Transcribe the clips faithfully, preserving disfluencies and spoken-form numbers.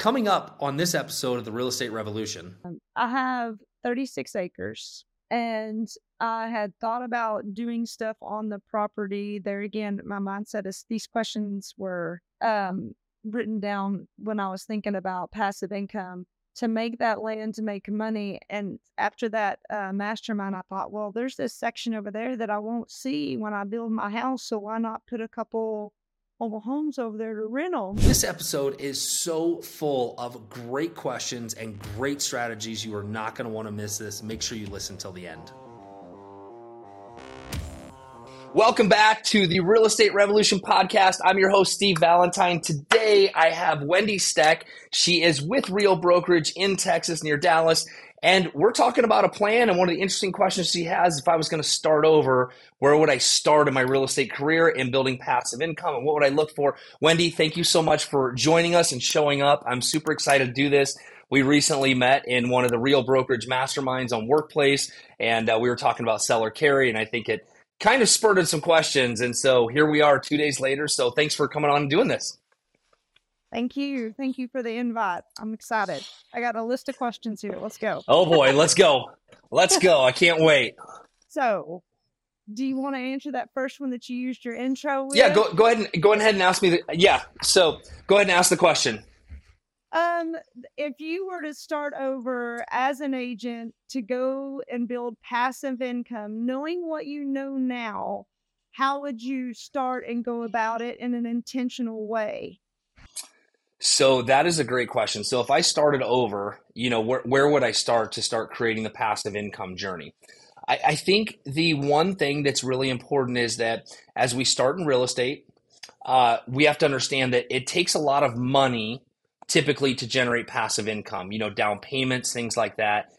Coming up on this episode of the Real Estate Revolution. I have thirty-six acres and I had thought about doing stuff on the property. There again, my mindset is these questions were um, written down when I was thinking about passive income to make that land to make money. And after that uh, mastermind, I thought, well, there's this section over there that I won't see when I build my house. So why not put a couple mobile homes over there to rent them? This episode is so full of great questions and great strategies. You are not going to want to miss this. Make sure you listen till the end. Welcome back to the Real Estate Revolution podcast. I'm your host, Steve Valentine. Today, I have Wendy Steck. She is with Real Brokerage in Texas near Dallas. And we're talking about a plan. And one of the interesting questions she has, if I was going to start over, where would I start in my real estate career in building passive income? And what would I look for? Wendy, thank you so much for joining us and showing up. I'm super excited to do this. We recently met in one of the Real Brokerage masterminds on Workplace. And uh, we were talking about Seller Carry. And I think it kind of spurred some questions. And so here we are two days later. So thanks for coming on and doing this. Thank you. Thank you for the invite. I'm excited. I got a list of questions here. Let's go. Oh boy. Let's go. Let's go. I can't wait. So do you want to answer that first one that you used your intro with? Yeah, go, go ahead and go ahead and ask me. The, yeah. So go ahead and ask the question. Um, if you were to start over as an agent to go and build passive income, knowing what you know now, how would you start and go about it in an intentional way? So that is a great question. So if I started over, you know, where, where would I start to start creating the passive income journey? I, I think the one thing that's really important is that as we start in real estate, uh, we have to understand that it takes a lot of money typically to generate passive income, you know, down payments, things like that.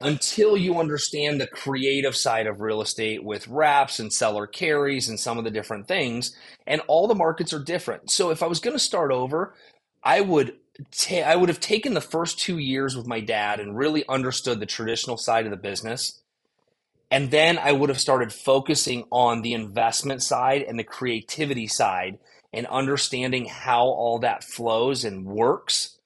Until you understand the creative side of real estate with wraps and seller carries and some of the different things, and all the markets are different. So if I was going to start over, I would ta- I would have taken the first two years with my dad and really understood the traditional side of the business. And then I would have started focusing on the investment side and the creativity side and understanding how all that flows and works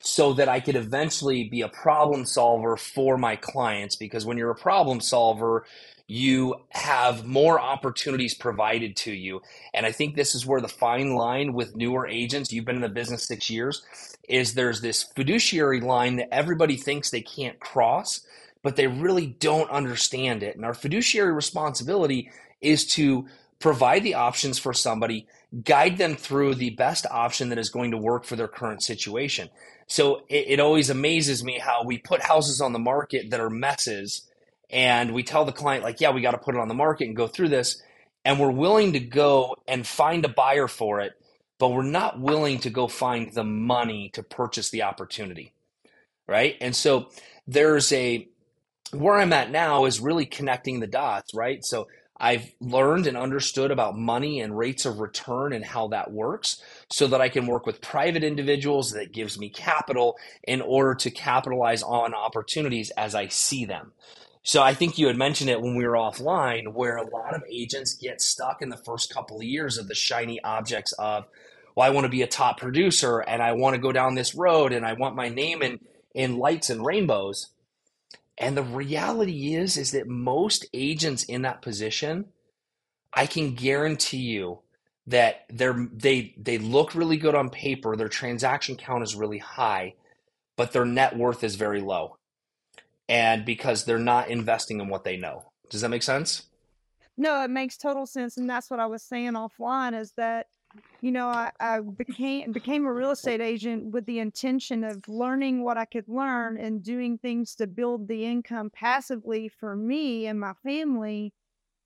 so that I could eventually be a problem solver for my clients. Because when you're a problem solver, you have more opportunities provided to you. And I think this is where the fine line with newer agents, you've been in the business six years, is there's this fiduciary line that everybody thinks they can't cross, but they really don't understand it. And our fiduciary responsibility is to provide the options for somebody, guide them through the best option that is going to work for their current situation. So it, it always amazes me how we put houses on the market that are messes. And we tell the client, like, yeah, we got to put it on the market and go through this. And we're willing to go and find a buyer for it, but we're not willing to go find the money to purchase the opportunity, right? And so there's a, where I'm at now is really connecting the dots, right? So I've learned and understood about money and rates of return and how that works so that I can work with private individuals that gives me capital in order to capitalize on opportunities as I see them. So I think you had mentioned it when we were offline, where a lot of agents get stuck in the first couple of years of the shiny objects of, well, I want to be a top producer and I want to go down this road and I want my name in, in lights and rainbows. And the reality is, is that most agents in that position, I can guarantee you that they're, they they look really good on paper. Their transaction count is really high, but their net worth is very low. And because they're not investing in what they know. Does that make sense? No, it makes total sense. And that's what I was saying offline is that, you know, I, I became became a real estate agent with the intention of learning what I could learn and doing things to build the income passively for me and my family.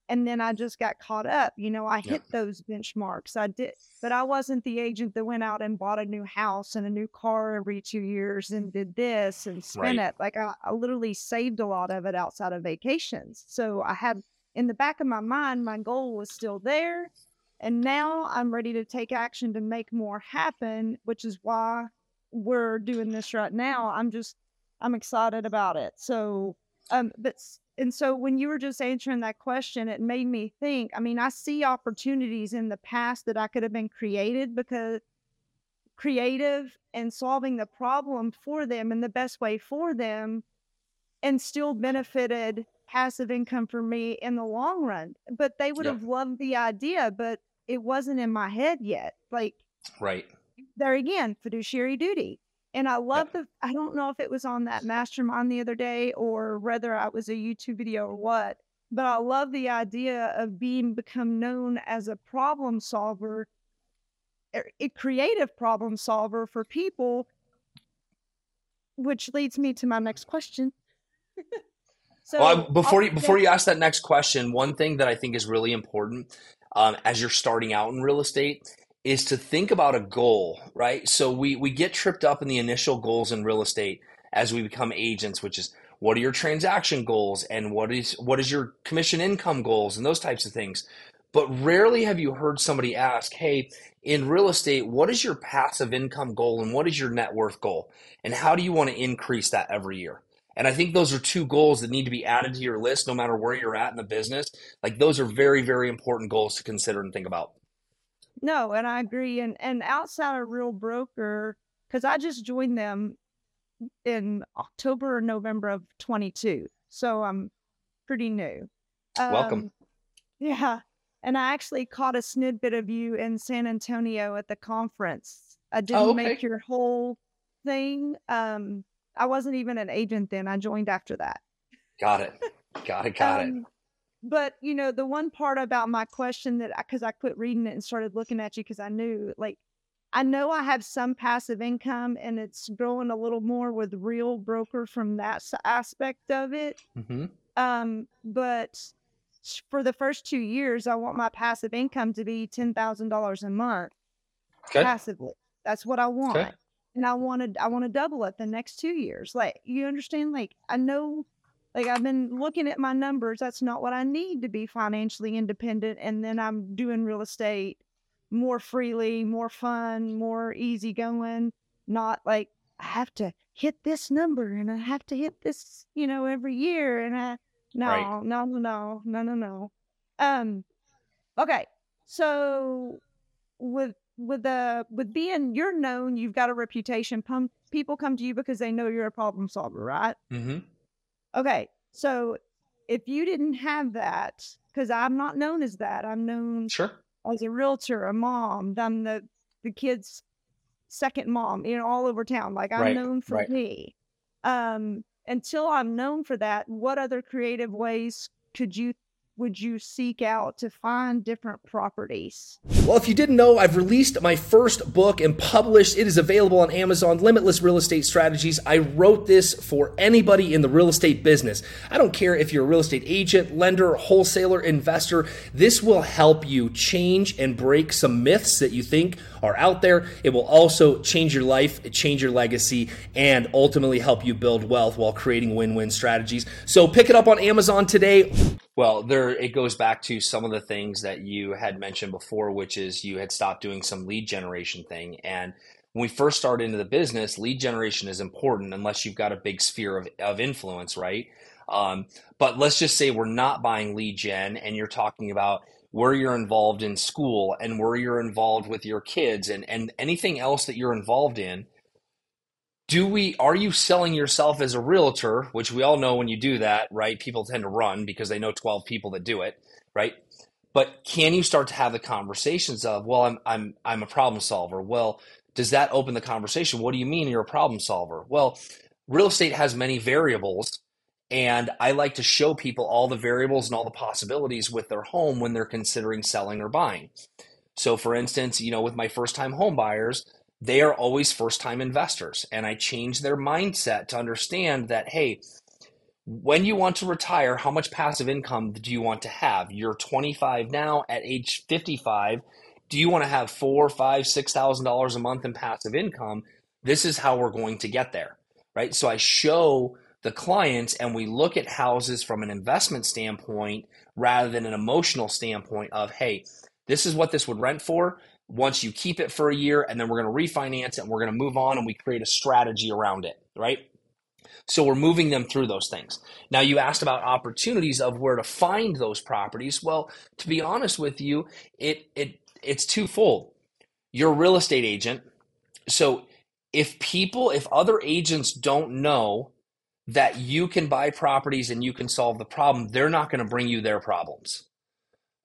And then I just got caught up. You know, I hit yeah. those benchmarks. I did, but I wasn't the agent that went out and bought a new house and a new car every two years and did this and spent right. it. Like I, I literally saved a lot of it outside of vacations. So I had in the back of my mind, my goal was still there. And now I'm ready to take action to make more happen, which is why we're doing this right now. I'm just, I'm excited about it. So, um, but, and so when you were just answering that question, it made me think, I mean, I see opportunities in the past that I could have been created because creative and solving the problem for them in the best way for them, and still benefited passive income for me in the long run. But they would yeah. have loved the idea, but it wasn't in my head yet. Like, right there again, fiduciary duty. And I love yeah. the, I don't know if it was on that mastermind the other day or whether it was a YouTube video or what, but I love the idea of being become known as a problem solver, a creative problem solver for people, which leads me to my next question. So well, I, before you before you ask that next question, one thing that I think is really important um, as you're starting out in real estate is to think about a goal, right? So we we get tripped up in the initial goals in real estate as we become agents, which is what are your transaction goals and what is what is your commission income goals and those types of things. But rarely have you heard somebody ask, hey, in real estate, what is your passive income goal and what is your net worth goal? And how do you want to increase that every year? And I think those are two goals that need to be added to your list no matter where you're at in the business. Like those are very, very important goals to consider and think about. No, and I agree. And and outside of Real Broker, because I just joined them in October or November of twenty-two. So I'm pretty new. Um, Welcome. Yeah. And I actually caught a snippet of you in San Antonio at the conference. I didn't oh, okay. make your whole thing. Um, I wasn't even an agent then. I joined after that. Got it. Got it. Got um, it. But, you know, the one part about my question that I, because I quit reading it and started looking at you because I knew, like, I know I have some passive income and it's growing a little more with Real Broker from that aspect of it. Mm-hmm. Um, but for the first two years, I want my passive income to be ten thousand dollars a month. Okay. Passively. That's what I want. Okay. And I wanted, I want to double it the next two years. Like, you understand? Like, I know, like, I've been looking at my numbers. That's not what I need to be financially independent. And then I'm doing real estate more freely, more fun, more easy going, not like I have to hit this number and I have to hit this, you know, every year. And I, no, right. no, no, no, no, no. Um, okay. So with, With uh, with being, you're known, you've got a reputation. Pump, people come to you because they know you're a problem solver, right? Mm-hmm. Okay, so if you didn't have that, because I'm not known as that. I'm known sure. as a realtor, a mom. I'm the, the kid's second mom, you know, all over town. Like, I'm right. known for right. me. Um, until I'm known for that, what other creative ways could you would you seek out to find different properties? Well, if you didn't know, I've released my first book and published. It is available on Amazon, Limitless Real Estate Strategies. I wrote this for anybody in the real estate business. I don't care if you're a real estate agent, lender, wholesaler, investor. This will help you change and break some myths that you think are out there. It will also change your life, change your legacy, and ultimately help you build wealth while creating win-win strategies. So pick it up on Amazon today. Well, there it goes back to some of the things that you had mentioned before, which is you had stopped doing some lead generation thing. And when we first start into the business, lead generation is important unless you've got a big sphere of, of influence, right? Um, but let's just say we're not buying lead gen and you're talking about where you're involved in school and where you're involved with your kids and, and anything else that you're involved in. Do we, are you selling yourself as a realtor, which we all know when you do that, right? People tend to run because they know twelve people that do it, right? But can you start to have the conversations of, well, I'm, I'm, I'm a problem solver. Well, does that open the conversation? What do you mean you're a problem solver? Well, real estate has many variables, and I like to show people all the variables and all the possibilities with their home when they're considering selling or buying. So for instance, you know, with my first time home buyers, they are always first-time investors, and I change their mindset to understand that, hey, when you want to retire, how much passive income do you want to have? You're twenty-five now. At age fifty-five, do you want to have four, five, six thousand dollars a month in passive income? This is how we're going to get there, right? So I show the clients, and we look at houses from an investment standpoint rather than an emotional standpoint of, hey, this is what this would rent for. Once you keep it for a year, and then we're going to refinance it and we're going to move on, and we create a strategy around it, right? So we're moving them through those things. Now, you asked about opportunities of where to find those properties. Well, to be honest with you, it it it's twofold. Your real estate agent, So if people, if other agents don't know that you can buy properties and you can solve the problem, they're not going to bring you their problems,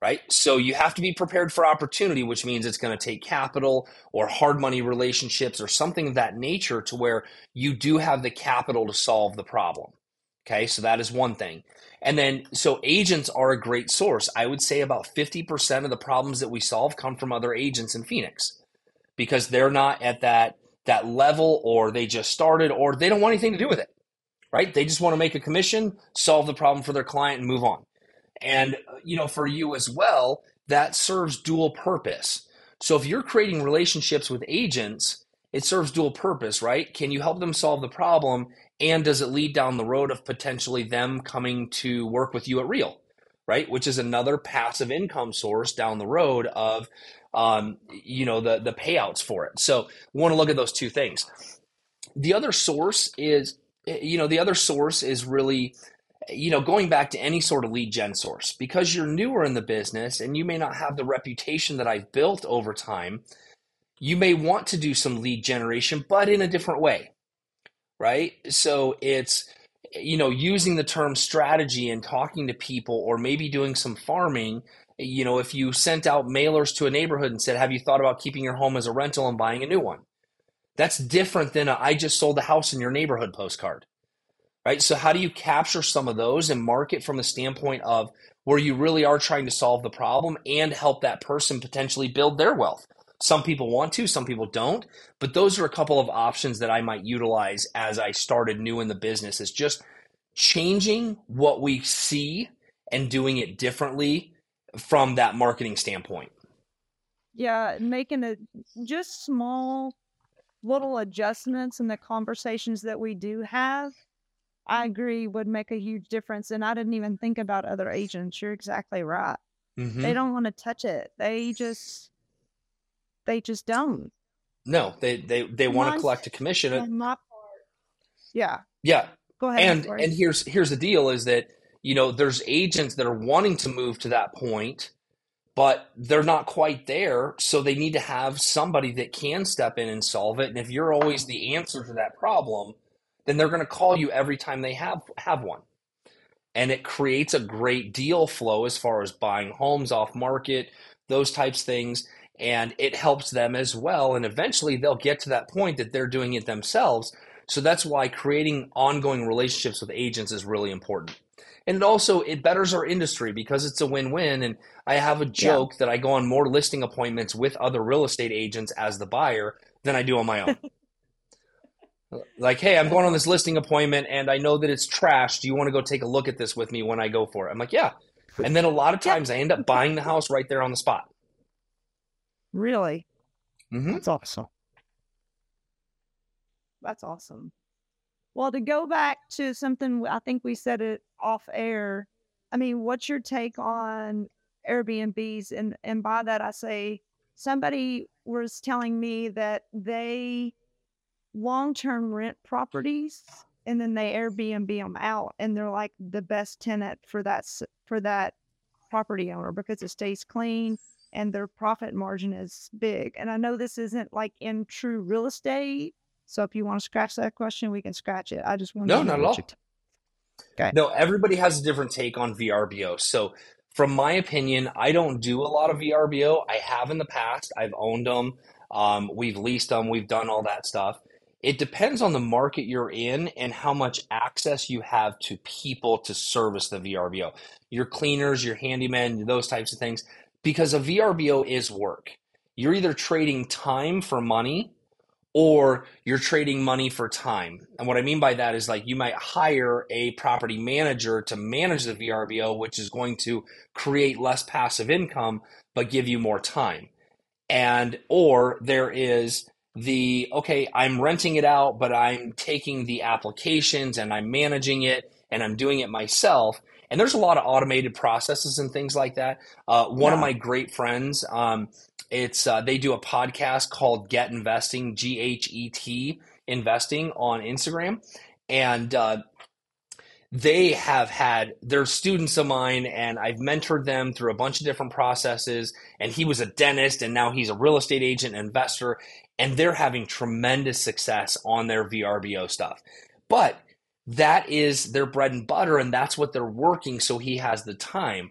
right? So you have to be prepared for opportunity, which means it's going to take capital or hard money relationships or something of that nature to where you do have the capital to solve the problem. Okay, so that is one thing. And then, so agents are a great source. I would say about fifty percent of the problems that we solve come from other agents in Phoenix because they're not at that, that level, or they just started, or they don't want anything to do with it, right? They just want to make a commission, solve the problem for their client, and move on. And, you know, for you as well, that serves dual purpose. So if you're creating relationships with agents, it serves dual purpose, right? Can you help them solve the problem? And does it lead down the road of potentially them coming to work with you at Real, right? Which is another passive income source down the road of, um, you know, the, the payouts for it. So we want to look at those two things. The other source is, you know, the other source is really, you know, going back to any sort of lead gen source, because you're newer in the business and you may not have the reputation that I've built over time. You may want to do some lead generation, but in a different way. Right? So it's, you know, using the term strategy and talking to people, or maybe doing some farming. You know, if you sent out mailers to a neighborhood and said, have you thought about keeping your home as a rental and buying a new one? That's different than a, I just sold a house in your neighborhood postcard, right? So how do you capture some of those and market from the standpoint of where you really are trying to solve the problem and help that person potentially build their wealth? Some people want to, some people don't, but those are a couple of options that I might utilize as I started new in the business, is just changing what we see and doing it differently from that marketing standpoint. Yeah, making a, just small little adjustments in the conversations that we do have, I agree, would make a huge difference. And I didn't even think about other agents. You're exactly right. Mm-hmm. They don't want to touch it. They just... They just don't. No, they they, they want to collect a commission. On my part. Yeah. Yeah. Go ahead. And and, and here's here's the deal is that, you know, there's agents that are wanting to move to that point, but they're not quite there. So they need to have somebody that can step in and solve it. And if you're always the answer to that problem, then they're going to call you every time they have have one. And it creates a great deal flow as far as buying homes off market, those types of things. And it helps them as well. And eventually they'll get to that point that they're doing it themselves. So that's why creating ongoing relationships with agents is really important. And it also, it betters our industry because it's a win-win. And I have a joke yeah. that I go on more listing appointments with other real estate agents as the buyer than I do on my own. Like, hey, I'm going on this listing appointment and I know that it's trash. Do you want to go take a look at this with me when I go for it? I'm like, yeah. And then a lot of times I end up buying the house right there on the spot. Really? Mm-hmm. That's awesome. That's awesome. Well, to go back to something, I think we said it off air. I mean, what's your take on Airbnbs? And, and by that, I say somebody was telling me that they long-term rent properties and then they Airbnb them out. And they're like the best tenant for that, for that property owner because it stays clean. And their profit margin is big. And I know this isn't like in true real estate. So if you want to scratch that question, we can scratch it. I just want no, to know. No, not at all. Okay. No, everybody has a different take on V R B O. So from my opinion, I don't do a lot of V R B O. I have in the past. I've owned them. Um, we've leased them. We've done all that stuff. It depends on the market you're in and how much access you have to people to service the V R B O. Your cleaners, your handymen, those types of things. Because a V R B O is work. You're either trading time for money or you're trading money for time. And what I mean by that is, like, you might hire a property manager to manage the V R B O, which is going to create less passive income, but give you more time. And, or there is the, okay, I'm renting it out, but I'm taking the applications and I'm managing it and I'm doing it myself. And there's a lot of automated processes and things like that. Uh, one yeah. of my great friends, um, it's uh, they do a podcast called Get Investing, G H E T Investing on Instagram. And uh, they have had, they're students of mine, and I've mentored them through a bunch of different processes. And he was a dentist, and now he's a real estate agent and investor, and they're having tremendous success on their V R B O stuff. But that is their bread and butter, and that's what they're working, so he has the time.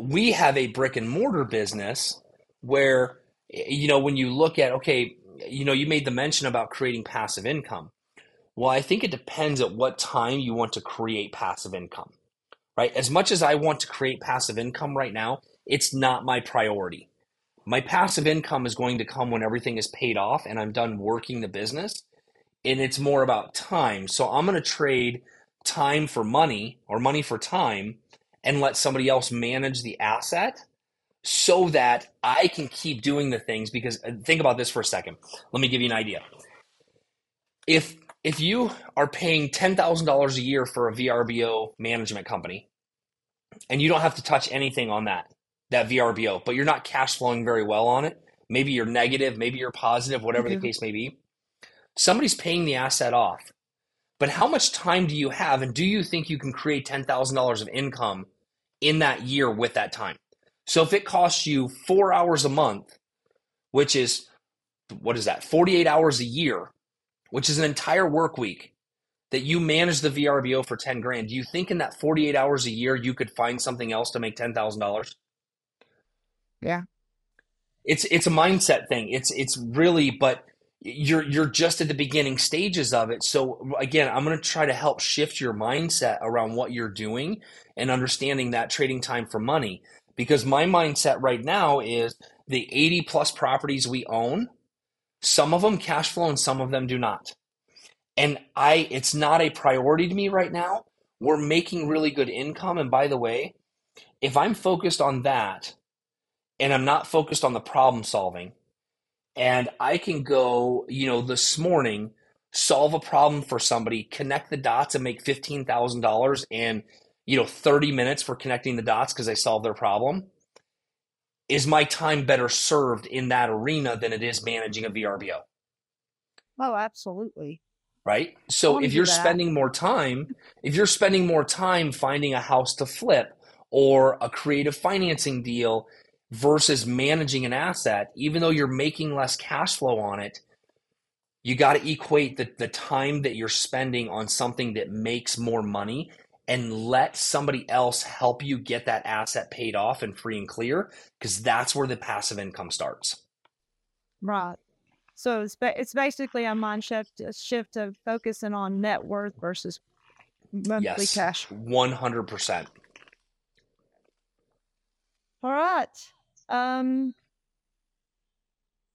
We have a brick and mortar business where, you know, when you look at, okay, you know, you made the mention about creating passive income. Well, I think it depends at what time you want to create passive income, right? As much as I want to create passive income right now, it's not my priority. My passive income is going to come when everything is paid off and I'm done working the business, and it's more about time. So I'm going to trade time for money, or money for time, and let somebody else manage the asset so that I can keep doing the things. Because think about this for a second. Let me give you an idea. If If you are paying ten thousand dollars a year for a V R B O management company, and you don't have to touch anything on that, that V R B O, but you're not cash flowing very well on it, maybe you're negative, maybe you're positive, whatever mm-hmm. the case may be, somebody's paying the asset off. But how much time do you have, and do you think you can create ten thousand dollars of income in that year with that time? So if it costs you four hours a month, which is, what is that, forty-eight hours a year, which is an entire work week that you manage the V R B O for ten grand. Do you think in that forty-eight hours a year, you could find something else to make ten thousand dollars? Yeah. It's, it's a mindset thing. It's, it's really, but you're, you're just at the beginning stages of it. So again, I'm going to try to help shift your mindset around what you're doing and understanding that trading time for money, because my mindset right now is the eighty plus properties we own. Some of them cash flow and some of them do not. And I, it's not a priority to me right now. We're making really good income. And by the way, if I'm focused on that and I'm not focused on the problem solving, and I can go, you know, this morning, solve a problem for somebody, connect the dots and make fifteen thousand dollars in, you know, thirty minutes for connecting the dots because I solved their problem. Is my time better served in that arena than it is managing a V R B O? Oh, absolutely. Right? So if you're that. spending more time, if you're spending more time finding a house to flip or a creative financing deal versus managing an asset, even though you're making less cash flow on it, you got to equate the, the time that you're spending on something that makes more money and let somebody else help you get that asset paid off and free and clear, because that's where the passive income starts. Right. So it's, ba- it's basically a mind shift, a shift of focusing on net worth versus monthly yes, cash. one hundred percent. All right. Um,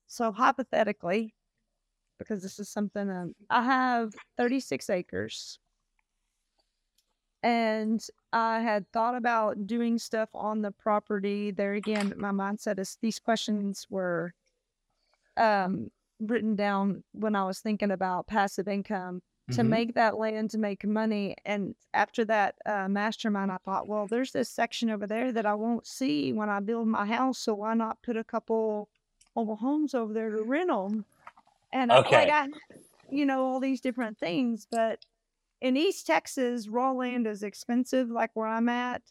so hypothetically, because this is something um, I have thirty-six acres. And I had thought about doing stuff on the property. There again, my mindset is these questions were um, written down when I was thinking about passive income mm-hmm. to make that land, to make money. And after that uh, mastermind, I thought, well, there's this section over there that I won't see when I build my house. So why not put a couple mobile homes over there to rent them? And okay. I, like, I, you know, all these different things, but in East Texas, raw land is expensive, like where I'm at.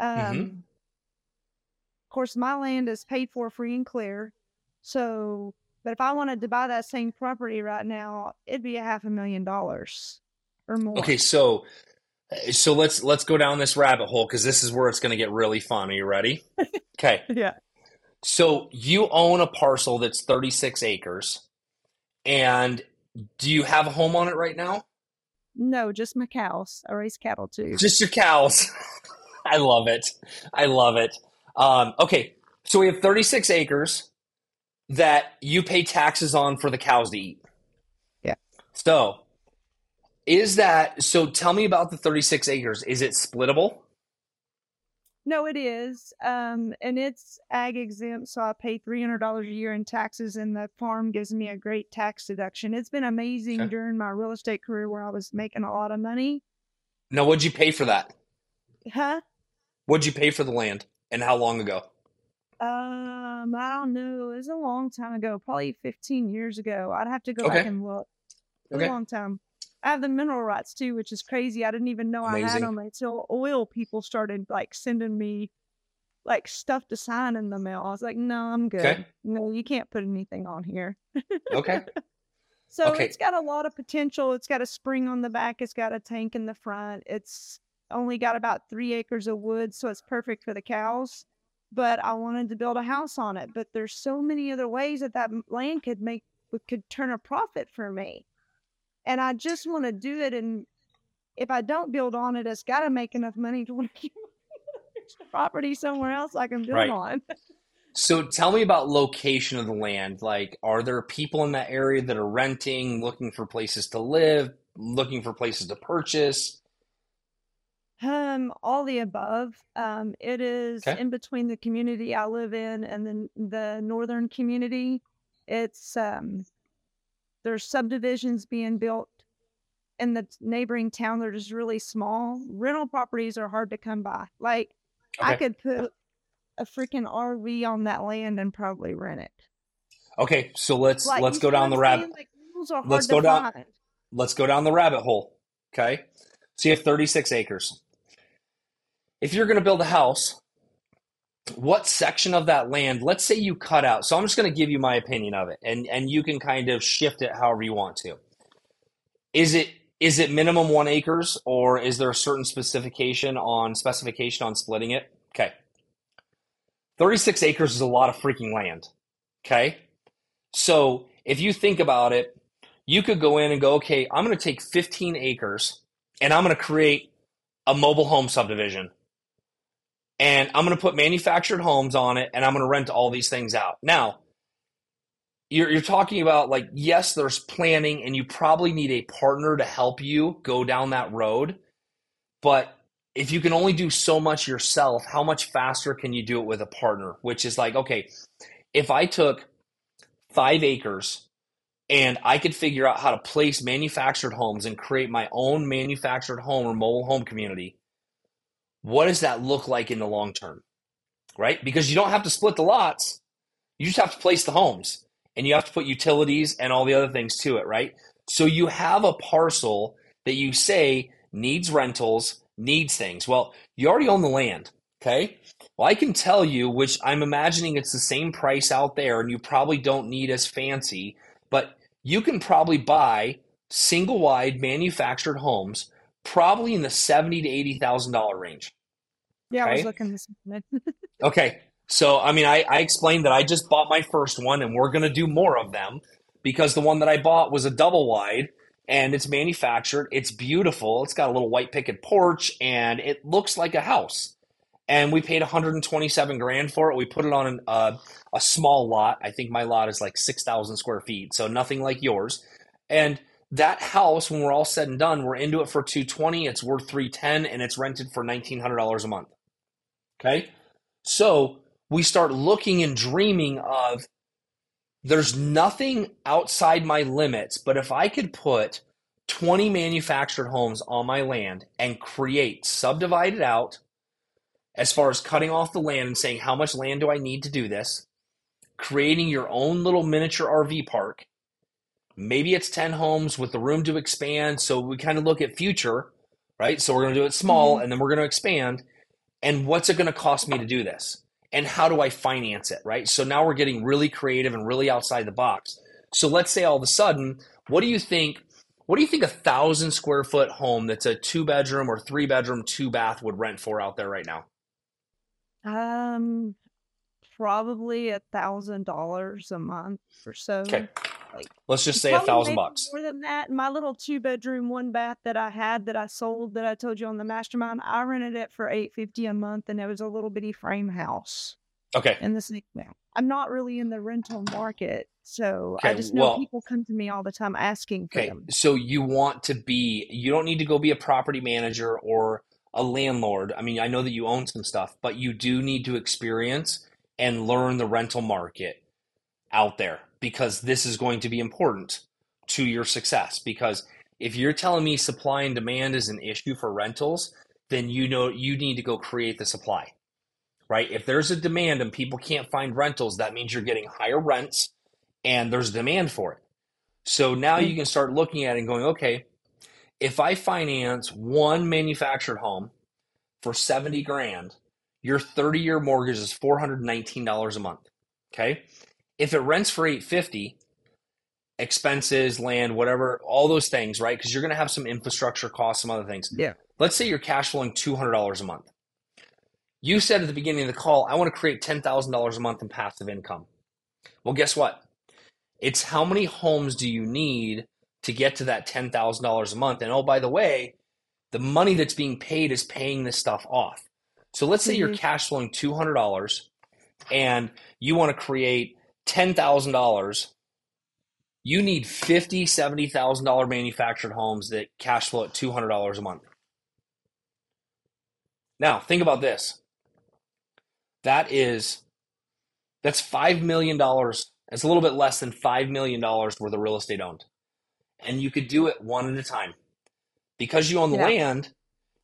Um, mm-hmm. Of course, my land is paid for free and clear. So, but if I wanted to buy that same property right now, it'd be a half a million dollars or more. Okay, so so let's let's go down this rabbit hole, because this is where it's going to get really fun. Are you ready? Okay. Yeah. So you own a parcel that's thirty-six acres, and do you have a home on it right now? No, just my cows. I raise cattle too. Just your cows. I love it. I love it. Um, okay, so we have thirty-six acres that you pay taxes on for the cows to eat. Yeah. So is that, so tell me about the thirty-six acres. Is it splittable? No, it is. Um, and it's ag exempt, so I pay three hundred dollars a year in taxes, and the farm gives me a great tax deduction. It's been amazing okay. during my real estate career where I was making a lot of money. Now, what'd you pay for that? Huh? What'd you pay for the land, and how long ago? Um, I don't know. It was a long time ago, probably fifteen years ago. I'd have to go okay. back and look. It was okay. a long time. I have the mineral rights too, which is crazy. I didn't even know Amazing. I had them until oil people started like sending me like stuff to sign in the mail. I was like, no, I'm good. Okay. No, you can't put anything on here. Okay. So okay. It's got a lot of potential. It's got a spring on the back. It's got a tank in the front. It's only got about three acres of woods, so it's perfect for the cows. But I wanted to build a house on it. But there's so many other ways that that land could make, could turn a profit for me. And I just want to do it. And if I don't build on it, it's got to make enough money to want to keep property somewhere else I can build right. on. So tell me about location of the land. Like, are there people in that area that are renting, looking for places to live, looking for places to purchase? Um, all the above. Um, it is okay. in between the community I live in and then the northern community. It's um, there's subdivisions being built in the neighboring town. They're just really small. Rental properties are hard to come by. Like okay. I could put a freaking R V on that land and probably rent it. Okay, so let's like, let's go down the rabbit. Like, let's go down. Find. Let's go down the rabbit hole. Okay, so you have thirty-six acres. If you're going to build a house, what section of that land, let's say you cut out. So I'm just going to give you my opinion of it, and, and you can kind of shift it however you want to. Is it is it minimum one acres, or is there a certain specification on specification on splitting it? Okay. thirty-six acres is a lot of freaking land, okay? So if you think about it, you could go in and go, okay, I'm going to take fifteen acres, and I'm going to create a mobile home subdivision. And I'm going to put manufactured homes on it, and I'm going to rent all these things out. Now, you're, you're talking about, like, yes, there's planning, and you probably need a partner to help you go down that road. But if you can only do so much yourself, how much faster can you do it with a partner? Which is like, okay, if I took five acres and I could figure out how to place manufactured homes and create my own manufactured home or mobile home community, what does that look like in the long term, right? Because you don't have to split the lots. You just have to place the homes, and you have to put utilities and all the other things to it, right? So you have a parcel that you say needs rentals, needs things. Well, you already own the land, okay? Well, I can tell you, which I'm imagining it's the same price out there, and you probably don't need as fancy, but you can probably buy single-wide manufactured homes probably in the seventy to eighty thousand dollar range. Yeah, okay? I was looking this morning. Okay, so I mean, I, I explained that I just bought my first one, and we're going to do more of them because the one that I bought was a double wide, and it's manufactured. It's beautiful. It's got a little white picket porch, and it looks like a house. And we paid one hundred and twenty-seven grand for it. We put it on an, uh, a small lot. I think my lot is like six thousand square feet, so nothing like yours, and that house, when we're all said and done, we're into it for two twenty, it's worth three ten, and it's rented for nineteen hundred dollars a month. Okay? So we start looking and dreaming of, there's nothing outside my limits, but if I could put twenty manufactured homes on my land and create, subdivide it out, as far as cutting off the land and saying, how much land do I need to do this? Creating your own little miniature R V park. Maybe it's ten homes with the room to expand. So we kind of look at future, right? So we're going to do it small, mm-hmm. and then we're going to expand. And what's it going to cost me to do this? And how do I finance it, right? So now we're getting really creative and really outside the box. So let's say all of a sudden, what do you think, what do you think a thousand square foot home that's a two bedroom or three bedroom, two bath would rent for out there right now? Um, probably a thousand dollars a month or so. Okay. Like, let's just say a thousand bucks. More than that, my little two-bedroom, one-bath that I had that I sold that I told you on the mastermind, I rented it for eight fifty a month, and it was a little bitty frame house. Okay. And this, I'm not really in the rental market, so okay, I just know well, people come to me all the time asking for okay, them. So you want to be? You don't need to go be a property manager or a landlord. I mean, I know that you own some stuff, but you do need to experience and learn the rental market out there, because this is going to be important to your success. Because if you're telling me supply and demand is an issue for rentals, then you know you need to go create the supply, right? If there's a demand and people can't find rentals, that means you're getting higher rents and there's demand for it. So now you can start looking at it and going, okay, if I finance one manufactured home for seventy grand, your thirty year mortgage is four hundred nineteen dollars a month. Okay. If it rents for eight fifty, expenses, land, whatever, all those things, right? Because you're going to have some infrastructure costs, some other things. Yeah. Let's say you're cash flowing two hundred dollars a month. You said at the beginning of the call, I want to create ten thousand dollars a month in passive income. Well, guess what? It's how many homes do you need to get to that ten thousand dollars a month? And oh, by the way, the money that's being paid is paying this stuff off. So let's say mm-hmm. you're cash flowing two hundred dollars and you want to create ten thousand dollars. You need fifty thousand, seventy thousand dollars manufactured homes that cash flow at two hundred dollars a month. Now, think about this. That is, that's five million dollars. That's a little bit less than five million dollars worth of real estate owned. And you could do it one at a time. Because you own the yeah. land,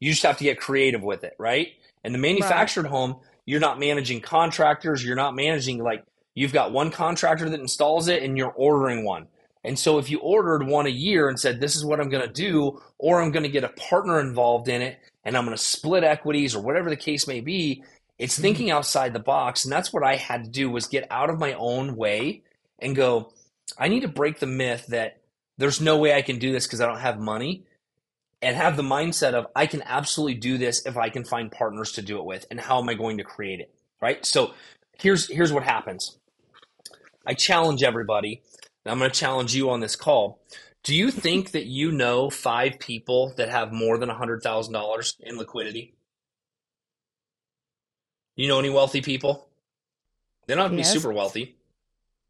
you just have to get creative with it, right? And the manufactured right. home, you're not managing contractors. You're not managing, like, you've got one contractor that installs it and you're ordering one. And so if you ordered one a year and said, this is what I'm going to do, or I'm going to get a partner involved in it and I'm going to split equities or whatever the case may be, it's thinking outside the box. And that's what I had to do, was get out of my own way and go, I need to break the myth that there's no way I can do this because I don't have money, and have the mindset of, I can absolutely do this if I can find partners to do it with. And how am I going to create it, right? So here's, here's what happens. I challenge everybody, and I'm going to challenge you on this call. Do you think that you know five people that have more than one hundred thousand dollars in liquidity? You know any wealthy people? They don't have to yes. be super wealthy.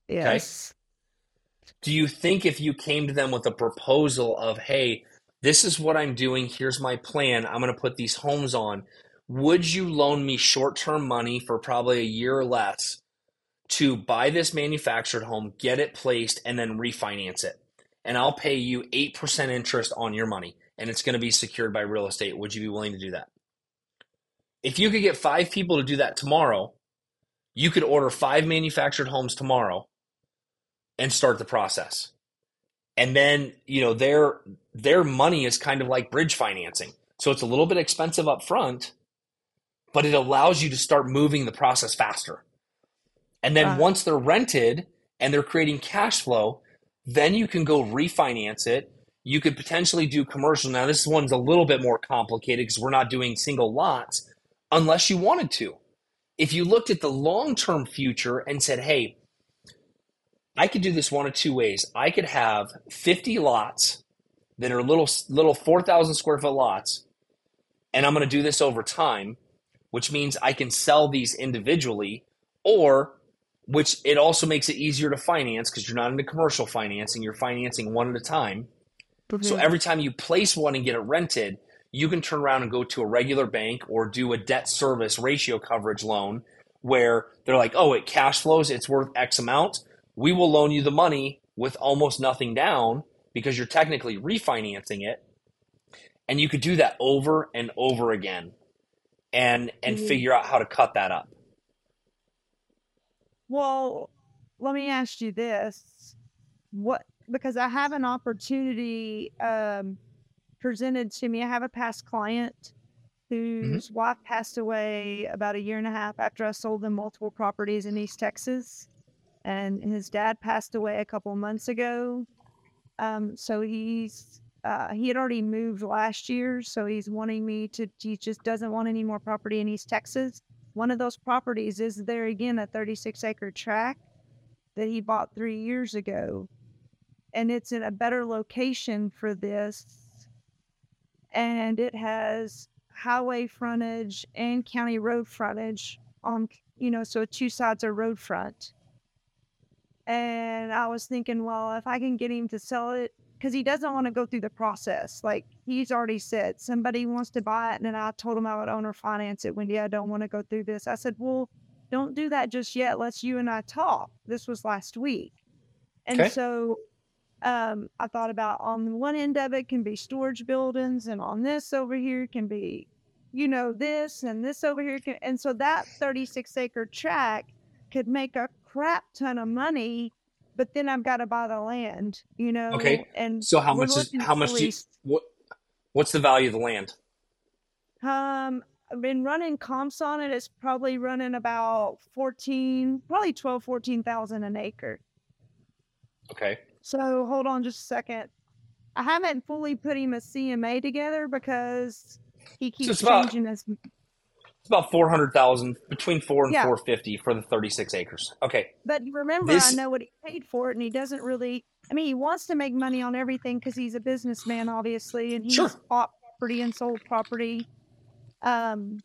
Yes. Okay? Do you think if you came to them with a proposal of, hey, this is what I'm doing, here's my plan, I'm going to put these homes on, would you loan me short-term money for probably a year or less to buy this manufactured home, get it placed, and then refinance it? And I'll pay you eight percent interest on your money, and it's going to be secured by real estate. Would you be willing to do that? If you could get five people to do that tomorrow, you could order five manufactured homes tomorrow and start the process. And then, you know, their their money is kind of like bridge financing. So it's a little bit expensive up front, but it allows you to start moving the process faster. And then wow. once they're rented and they're creating cash flow, then you can go refinance it. You could potentially do commercial. Now, this one's a little bit more complicated because we're not doing single lots unless you wanted to. If you looked at the long-term future and said, hey, I could do this one of two ways. I could have fifty lots that are little, little four thousand square foot lots, and I'm going to do this over time, which means I can sell these individually, or which it also makes it easier to finance because you're not into commercial financing. You're financing one at a time. Mm-hmm. So every time you place one and get it rented, you can turn around and go to a regular bank or do a debt service ratio coverage loan where they're like, oh, it cash flows, it's worth X amount. We will loan you the money with almost nothing down because you're technically refinancing it. And you could do that over and over again and, and mm-hmm. figure out how to cut that up. Well, let me ask you this. What, because I have an opportunity um, presented to me. I have a past client whose mm-hmm. wife passed away about a year and a half after I sold them multiple properties in East Texas. And his dad passed away a couple months ago. Um, so he's, uh, he had already moved last year. So he's wanting me to, he just doesn't want any more property in East Texas. One of those properties is there again, a thirty-six acre tract that he bought three years ago. And it's in a better location for this. And it has highway frontage and county road frontage on, you know, so two sides are road front. And I was thinking, well, if I can get him to sell it, because he doesn't want to go through the process. Like he's already said, somebody wants to buy it. And then I told him I would owner finance it. Wendy, I don't want to go through this. I said, well, don't do that just yet. Let's you and I talk. This was last week. And okay. so um, I thought about on the one end of it can be storage buildings. And on this over here can be, you know, this and this over here. Can, and so that thirty-six acre tract could make a crap ton of money, but then I've got to buy the land, you know. Okay. And so how much is how much do you, what What's the value of the land? Um, I've been running comps on it. It's probably running about fourteen, probably twelve, fourteen thousand an acre. Okay. So hold on just a second. I haven't fully put him a C M A together because he keeps so changing about, his. It's about four hundred thousand, between four and yeah. four fifty for the thirty-six acres. Okay. But remember, this... I know what he paid for it, and he doesn't really. I mean, he wants to make money on everything because he's a businessman, obviously, and he's sure. bought property and sold property. Um,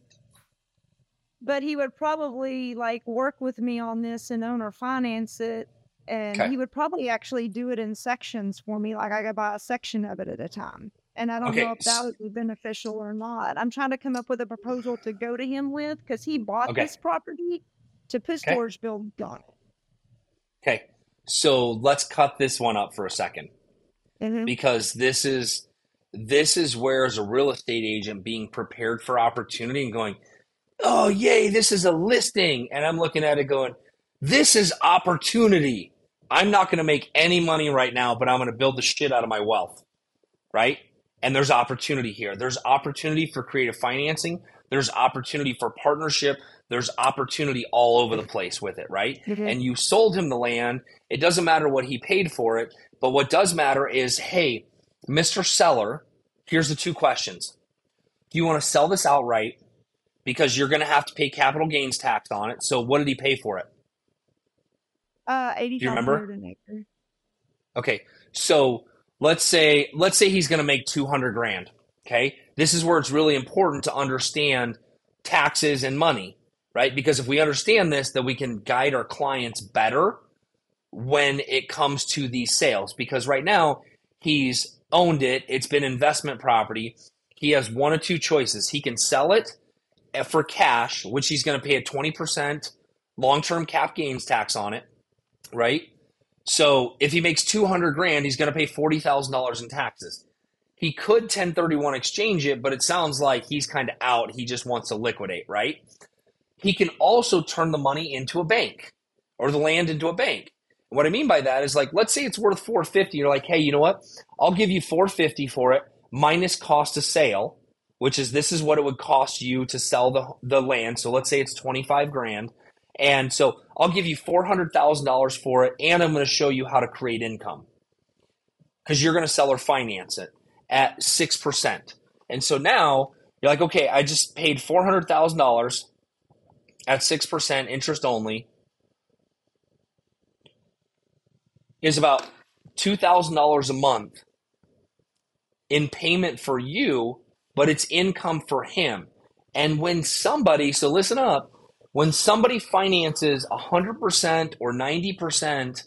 but he would probably like work with me on this and owner finance it. And okay. he would probably actually do it in sections for me. Like I could buy a section of it at a time. And I don't okay. know if that would be beneficial or not. I'm trying to come up with a proposal to go to him with, because he bought okay. this property to put storage okay. building on it. Okay. So let's cut this one up for a second, mm-hmm. because this is, this is where as a real estate agent being prepared for opportunity and going, oh, yay, this is a listing. And I'm looking at it going, this is opportunity. I'm not going to make any money right now, but I'm going to build the shit out of my wealth, right? And there's opportunity here. There's opportunity for creative financing. There's opportunity for partnership. There's opportunity all over the place with it, right? Mm-hmm. And you sold him the land. It doesn't matter what he paid for it. But what does matter is, hey, Mister Seller, here's the two questions. Do you want to sell this outright? Because you're going to have to pay capital gains tax on it. So what did he pay for it? Uh, eighty-five hundred an acre. Okay. So let's say, let's say he's going to make two hundred grand. Okay. This is where it's really important to understand taxes and money, right? Because if we understand this, then we can guide our clients better when it comes to these sales, because right now he's owned it. It's been investment property. He has one of two choices. He can sell it for cash, which he's going to pay a twenty percent long-term cap gains tax on it. Right? So if he makes two hundred grand, he's going to pay forty thousand dollars in taxes. He could ten thirty-one exchange it, but it sounds like he's kind of out. He just wants to liquidate, right? He can also turn the money into a bank, or the land into a bank. And what I mean by that is, like, let's say it's worth four hundred fifty. You're like, hey, you know what? I'll give you four hundred fifty for it minus cost of sale, which is this is what it would cost you to sell the, the land. So let's say it's twenty-five grand. And so I'll give you four hundred thousand dollars for it, and I'm going to show you how to create income, because you're going to sell or finance it at six percent. And so now you're like, okay, I just paid four hundred thousand dollars at six percent interest only. Is about two thousand dollars a month in payment for you, but it's income for him. And when somebody, so listen up, when somebody finances one hundred percent or ninety percent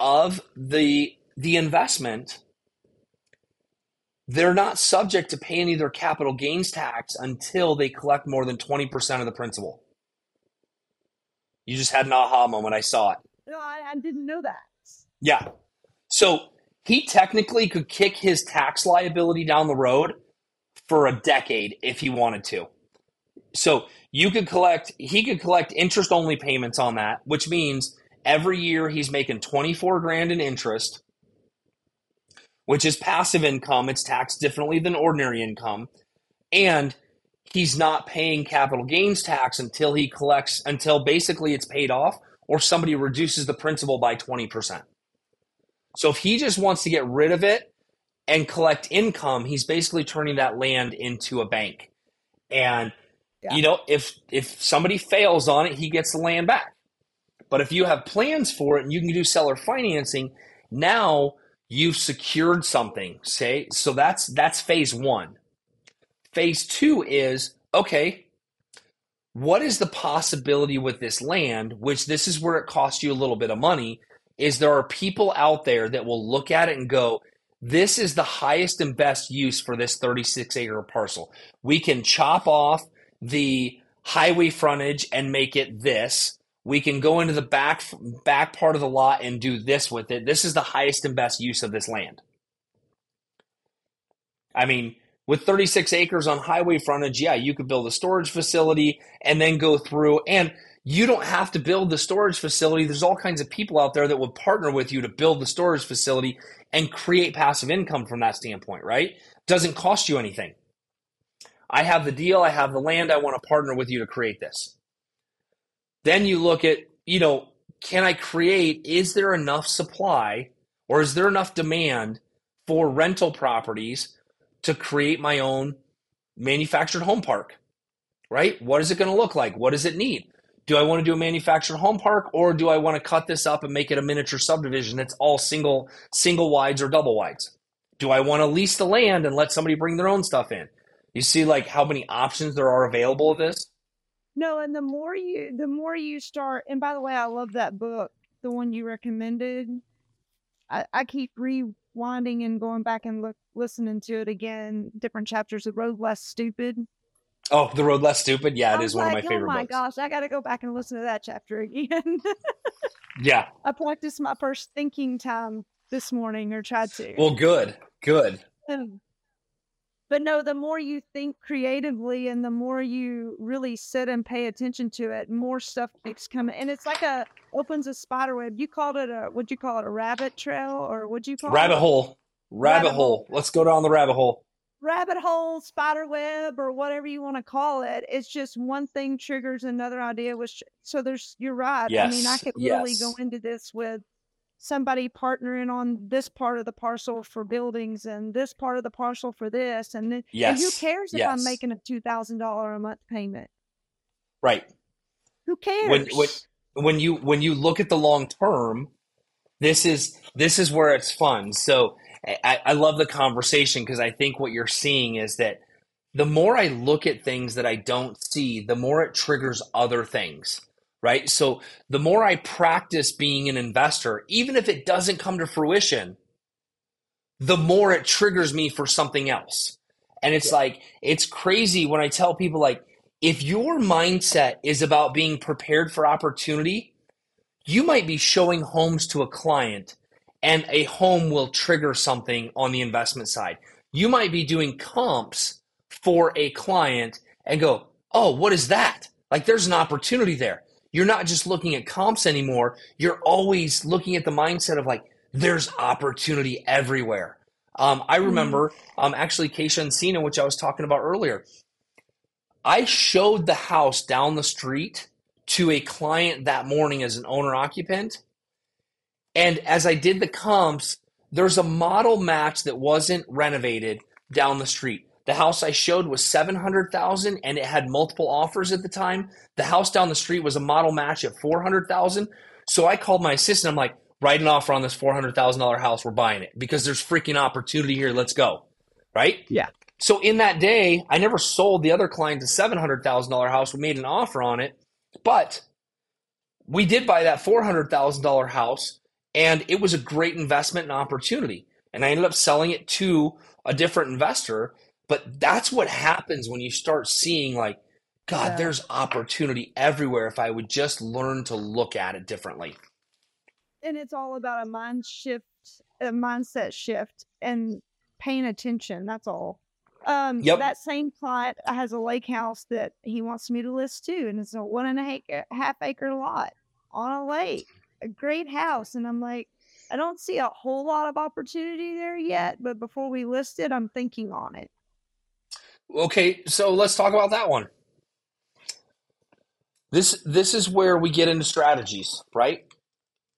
of the, the investment, they're not subject to paying either capital gains tax until they collect more than twenty percent of the principal. You just had an aha moment. I saw it. No, I, I didn't know that. Yeah. So he technically could kick his tax liability down the road for a decade if he wanted to. So you could collect, he could collect interest only payments on that, which means every year he's making twenty-four grand in interest, which is passive income. It's taxed differently than ordinary income. And he's not paying capital gains tax until he collects, until basically it's paid off or somebody reduces the principal by twenty percent. So if he just wants to get rid of it and collect income, he's basically turning that land into a bank. And yeah. you know, if if somebody fails on it, he gets the land back. But if you have plans for it and you can do seller financing, now you've secured something. Say so that's that's phase one. Phase two is, okay, what is the possibility with this land? Which this is where it costs you a little bit of money. Is there are people out there that will look at it and go, this is the highest and best use for this thirty-six acre parcel. We can chop off the highway frontage and make it this. We can go into the back back part of the lot and do this with it. This is the highest and best use of this land. I mean, with thirty-six acres on highway frontage, yeah, you could build a storage facility and then go through, and you don't have to build the storage facility. There's all kinds of people out there that would partner with you to build the storage facility and create passive income from that standpoint, right? doesn't cost you anything. I have the deal, I have the land, I want to partner with you to create this. Then you look at, you know, can I create, is there enough supply or is there enough demand for rental properties to create my own manufactured home park, right? What is it going to look like? What does it need? Do I want to do a manufactured home park, or do I want to cut this up and make it a miniature subdivision that's all single, single wides or double wides? Do I want to lease the land and let somebody bring their own stuff in? You see like how many options there are available of this? No, and the more you the more you start, and by the way, I love that book, the one you recommended. I, I keep rewinding and going back and look, listening to it again, different chapters of Road Less Stupid. Oh, The Road Less Stupid? Yeah, it is like one of my favorite books. Oh my gosh, I got to go back and listen to that chapter again. Yeah. I practiced my first thinking time this morning, or tried to. Well, good, good. Um, But no, the more you think creatively and the more you really sit and pay attention to it, more stuff keeps coming. And it's like a, opens a spider web. You called it a, what'd you call it? A rabbit trail, or what'd you call it? Rabbit hole. Rabbit, rabbit hole. hole. Let's go down the rabbit hole. Rabbit hole, spider web, or whatever you want to call it. It's just one thing triggers another idea. Which, so there's, you're right. Yes. I mean, I could really yes. go into this with somebody partnering on this part of the parcel for buildings and this part of the parcel for this. And then yes. and who cares if yes. I'm making a two thousand dollars a month payment? Right. Who cares? When, when, when you, when you look at the long term, this is, this is where it's fun. So I, I love the conversation, because I think what you're seeing is that the more I look at things that I don't see, the more it triggers other things. Right? So the more I practice being an investor, even if it doesn't come to fruition, the more it triggers me for something else. And it's yeah. like, it's crazy when I tell people, like, if your mindset is about being prepared for opportunity, you might be showing homes to a client and a home will trigger something on the investment side. You might be doing comps for a client and go, oh, what is that? Like, there's an opportunity there. You're not just looking at comps anymore. You're always looking at the mindset of, like, there's opportunity everywhere. Um, I remember um, actually Keisha Encina, which I was talking about earlier. I showed the house down the street to a client that morning as an owner-occupant. And as I did the comps, there's a model match that wasn't renovated down the street. The house I showed was seven hundred thousand dollars, and it had multiple offers at the time. The house down the street was a model match at four hundred thousand dollars. So I called my assistant. I'm like, write an offer on this four hundred thousand dollars house. We're buying it because there's freaking opportunity here. Let's go. Right? Yeah. So in that day, I never sold the other client a seven hundred thousand dollars house. We made an offer on it, but we did buy that four hundred thousand dollars house, and it was a great investment and opportunity. And I ended up selling it to a different investor. But that's what happens when you start seeing, like, God, yeah. there's opportunity everywhere if I would just learn to look at it differently. And it's all about a mind shift, a mindset shift, and paying attention. That's all. Um, yep. That same client has a lake house that he wants me to list too. And it's a one and a half acre lot on a lake, a great house. And I'm like, I don't see a whole lot of opportunity there yet, but before we list it, I'm thinking on it. Okay, so let's talk about that one. This this is where we get into strategies, right?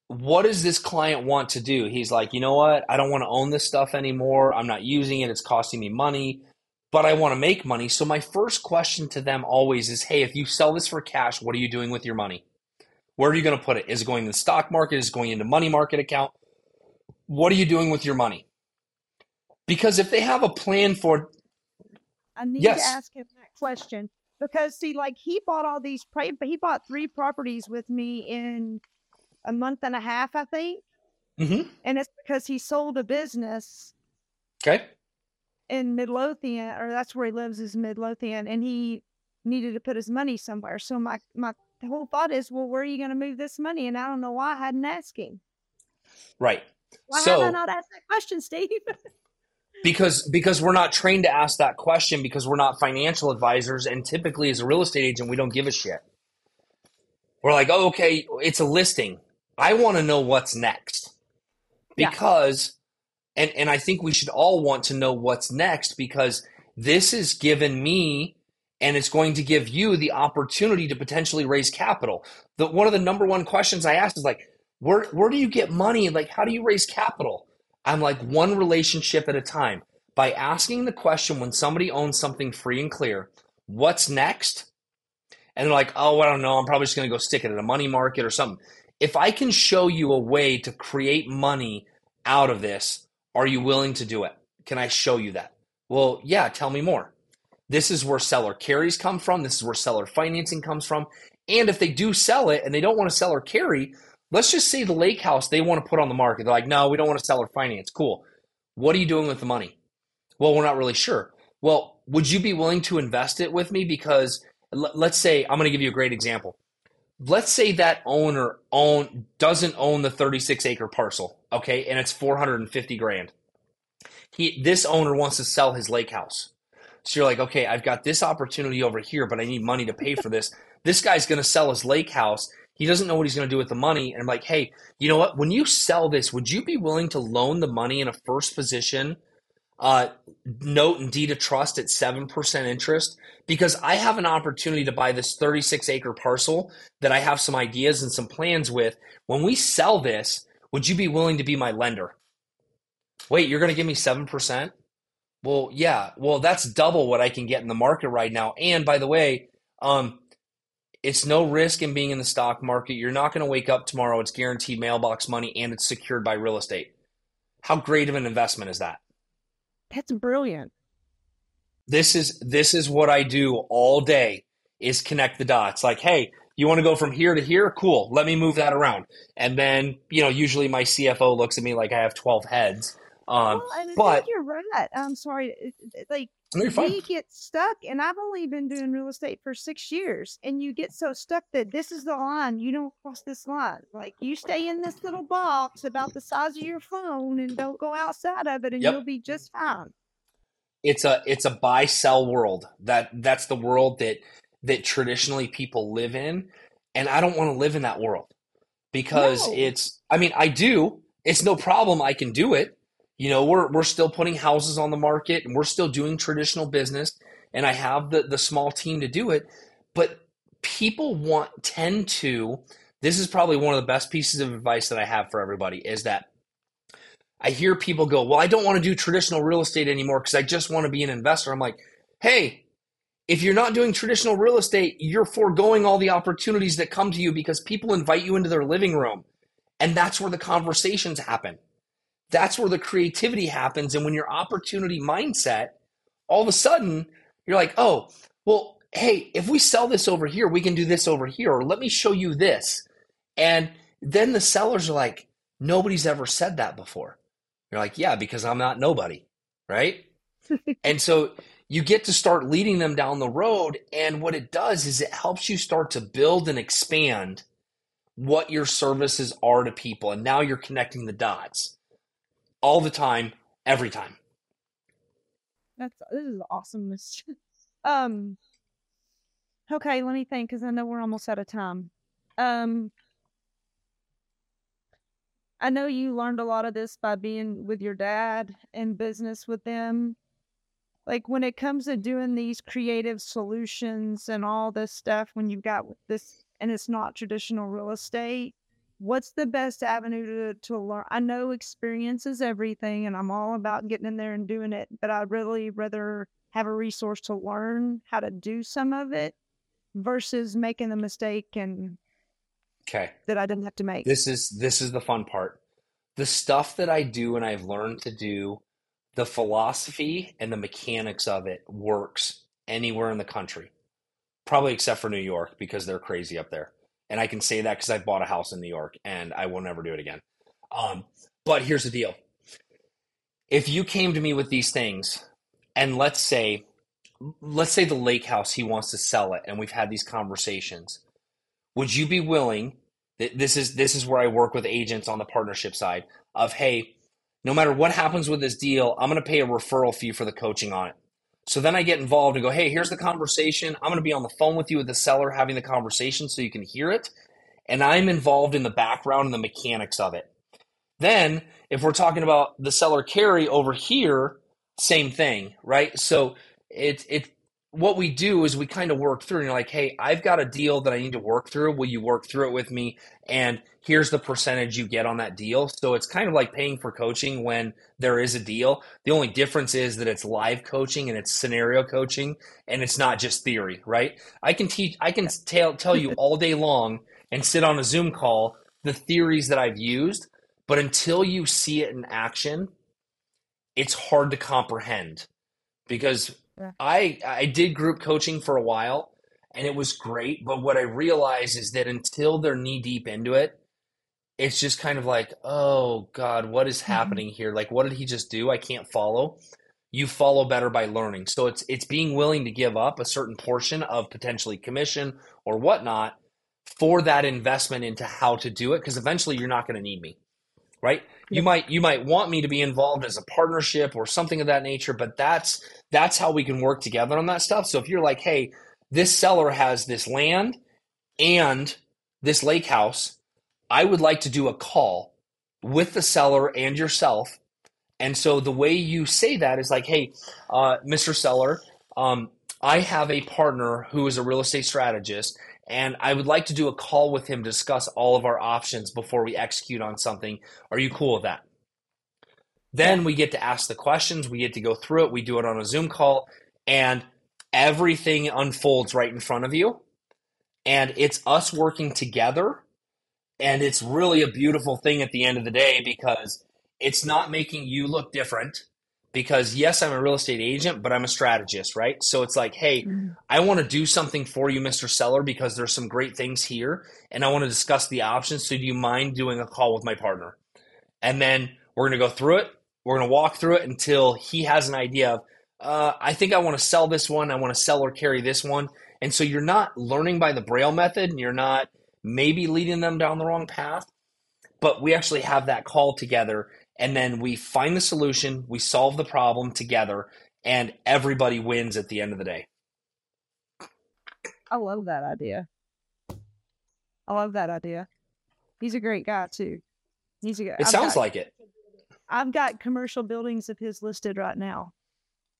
What does this client want to do? He's like, you know what? I don't want to own this stuff anymore. I'm not using it. It's costing me money, but I want to make money. So my first question to them always is, hey, if you sell this for cash, what are you doing with your money? Where are you going to put it? Is it going to the stock market? Is it going into money market account? What are you doing with your money? Because if they have a plan for I need yes. to ask him that question, because see, like, he bought all these, he bought three properties with me in a month and a half, I think. Mm-hmm. And it's because he sold a business. Okay. In Midlothian, or that's where he lives, is Midlothian. And he needed to put his money somewhere. So my, my whole thought is, well, where are you going to move this money? And I don't know why I hadn't asked him. Right. Why so- have I not asked that question, Steve? Because because we're not trained to ask that question, because we're not financial advisors, and typically as a real estate agent, we don't give a shit. We're like, oh, okay, it's a listing. I want to know what's next. Because And and I think we should all want to know what's next, because this has given me, and it's going to give you, the opportunity to potentially raise capital. The, one of the number one questions I ask is like, where where do you get money? Like, how do you raise capital? I'm like, one relationship at a time. By asking the question when somebody owns something free and clear, what's next? And they're like, oh, I don't know, I'm probably just going to go stick it in a money market or something. If I can show you a way to create money out of this, are you willing to do it? Can I show you that? Well, yeah, tell me more. This is where seller carries come from. This is where seller financing comes from. And if they do sell it and they don't want to seller carry, let's just say the lake house they want to put on the market. They're like, no, we don't want to seller finance. Cool. What are you doing with the money? Well, we're not really sure. Well, would you be willing to invest it with me? Because let's say, I'm going to give you a great example. Let's say that owner own doesn't own the thirty-six acre parcel, okay, and it's four hundred fifty grand. He, this owner wants to sell his lake house. So you're like, okay, I've got this opportunity over here, but I need money to pay for this. This guy's going to sell his lake house. He doesn't know what he's going to do with the money. And I'm like, hey, you know what? When you sell this, would you be willing to loan the money in a first position uh, note and deed of trust at seven percent interest? Because I have an opportunity to buy this thirty-six acre parcel that I have some ideas and some plans with. When we sell this, would you be willing to be my lender? Wait, you're going to give me seven percent? Well, yeah, well, that's double what I can get in the market right now. And by the way, um, it's no risk in being in the stock market. You're not going to wake up tomorrow. It's guaranteed mailbox money, and it's secured by real estate. How great of an investment is that? That's brilliant. This is this is what I do all day, is connect the dots. Like, hey, you want to go from here to here? Cool. Let me move that around. And then, you know, usually my C F O looks at me like I have twelve heads. Um, well, I but think you're right. I'm sorry. It, it, like no, we get stuck, and I've only been doing real estate for six years. And you get so stuck that this is the line. You don't cross this line. Like, you stay in this little box about the size of your phone and don't go outside of it, and yep. You'll be just fine. It's a it's a buy sell world. That that's the world that that traditionally people live in, and I don't want to live in that world because no. it's. I mean, I do. It's no problem. I can do it. You know, we're we're still putting houses on the market, and we're still doing traditional business, and I have the, the small team to do it. But people want tend to, this is probably one of the best pieces of advice that I have for everybody, is that I hear people go, well, I don't want to do traditional real estate anymore because I just want to be an investor. I'm like, hey, if you're not doing traditional real estate, you're foregoing all the opportunities that come to you because people invite you into their living room, and that's where the conversations happen. That's where the creativity happens. And when your opportunity mindset, all of a sudden, you're like, oh, well, hey, if we sell this over here, we can do this over here, or let me show you this. And then the sellers are like, nobody's ever said that before. You're like, yeah, because I'm not nobody, right? And so you get to start leading them down the road. And what it does is it helps you start to build and expand what your services are to people. And now you're connecting the dots. All the time, every time. That's this is awesome. Um, okay, let me think, because I know we're almost out of time. Um, I know you learned a lot of this by being with your dad and business with them. Like, when it comes to doing these creative solutions and all this stuff, when you've got this and it's not traditional real estate, what's the best avenue to, to learn? I know experience is everything, and I'm all about getting in there and doing it, but I'd really rather have a resource to learn how to do some of it versus making the mistake and okay that I didn't have to make. This is this is the fun part. The stuff that I do and I've learned to do, the philosophy and the mechanics of it works anywhere in the country, probably except for New York because they're crazy up there. And I can say that because I bought a house in New York, and I will never do it again. Um, but here's the deal. If you came to me with these things, and let's say, let's say the lake house, he wants to sell it, and we've had these conversations, would you be willing, this is this is where I work with agents on the partnership side, of, hey, no matter what happens with this deal, I'm going to pay a referral fee for the coaching on it. So then I get involved and go, hey, here's the conversation. I'm going to be on the phone with you with the seller having the conversation so you can hear it. And I'm involved in the background and the mechanics of it. Then if we're talking about the seller carry over here, same thing, right? So it's it, what we do is we kind of work through, and you're like, hey, I've got a deal that I need to work through. Will you work through it with me? And here's the percentage you get on that deal. So it's kind of like paying for coaching when there is a deal. The only difference is that it's live coaching and it's scenario coaching, and it's not just theory, right? I can teach, I can tell, tell you all day long and sit on a Zoom call the theories that I've used, but until you see it in action, it's hard to comprehend. Because yeah. I I did group coaching for a while, and it was great. But what I realized is that until they're knee deep into it, it's just kind of like, oh God, what is happening here? Like, what did he just do? I can't follow. You follow better by learning. So it's it's being willing to give up a certain portion of potentially commission or whatnot for that investment into how to do it, because eventually you're not going to need me, right? You might you might want me to be involved as a partnership or something of that nature, but that's that's how we can work together on that stuff. So if you're like, hey, this seller has this land and this lake house, I would like to do a call with the seller and yourself. And so the way you say that is like, hey, uh, Mister Seller, um, I have a partner who is a real estate strategist, and I would like to do a call with him to discuss all of our options before we execute on something. Are you cool with that? Then we get to ask the questions. We get to go through it. We do it on a Zoom call, and everything unfolds right in front of you. And it's us working together. And it's really a beautiful thing at the end of the day, because it's not making you look different. Because yes, I'm a real estate agent, but I'm a strategist, right? So it's like, hey, I want to do something for you, Mister Seller, because there's some great things here, and I want to discuss the options. So do you mind doing a call with my partner? And then we're going to go through it. We're going to walk through it until he has an idea of, uh, I think I want to sell this one. I want to sell or carry this one. And so you're not learning by the Braille method, and you're not maybe leading them down the wrong path, but we actually have that call together. And then we find the solution, we solve the problem together, and everybody wins at the end of the day. I love that idea. I love that idea. He's a great guy, too. He's a, it I've sounds got, like it. I've got commercial buildings of his listed right now.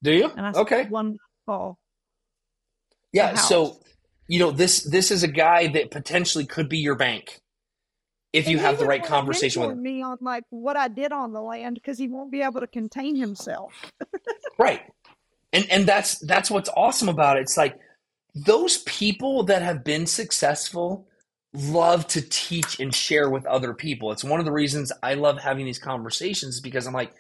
Do you? And I okay. One call. Yeah, so, you know, this this is a guy that potentially could be your bank. If you and have the right conversation with him. Me on like what I did on the land, because he won't be able to contain himself. Right. And and that's that's what's awesome about it. It's like those people that have been successful love to teach and share with other people. It's one of the reasons I love having these conversations, because I'm like,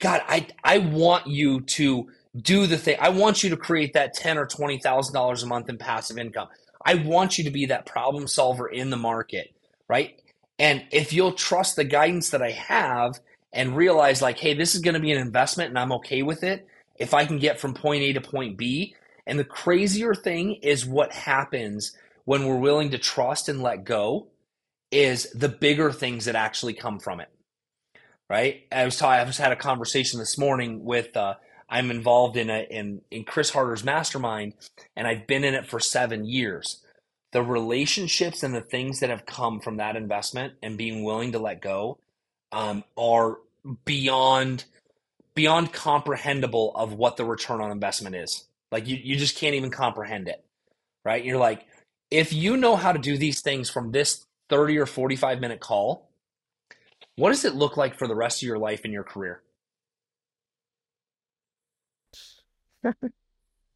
God, I I want you to do the thing. I want you to create that ten thousand dollars or twenty thousand dollars a month in passive income. I want you to be that problem solver in the market, right? And if you'll trust the guidance that I have and realize like, hey, this is going to be an investment and I'm okay with it, if I can get from point A to point B. And the crazier thing is what happens when we're willing to trust and let go is the bigger things that actually come from it, right? I was talking, I just had a conversation this morning with, uh, I'm involved in a, in, in Chris Harder's mastermind, and I've been in it for seven years. The relationships and the things that have come from that investment and being willing to let go um, are beyond beyond comprehensible of what the return on investment is. Like you, you just can't even comprehend it, right? You're like, if you know how to do these things from this thirty or forty-five minute call, what does it look like for the rest of your life and your career?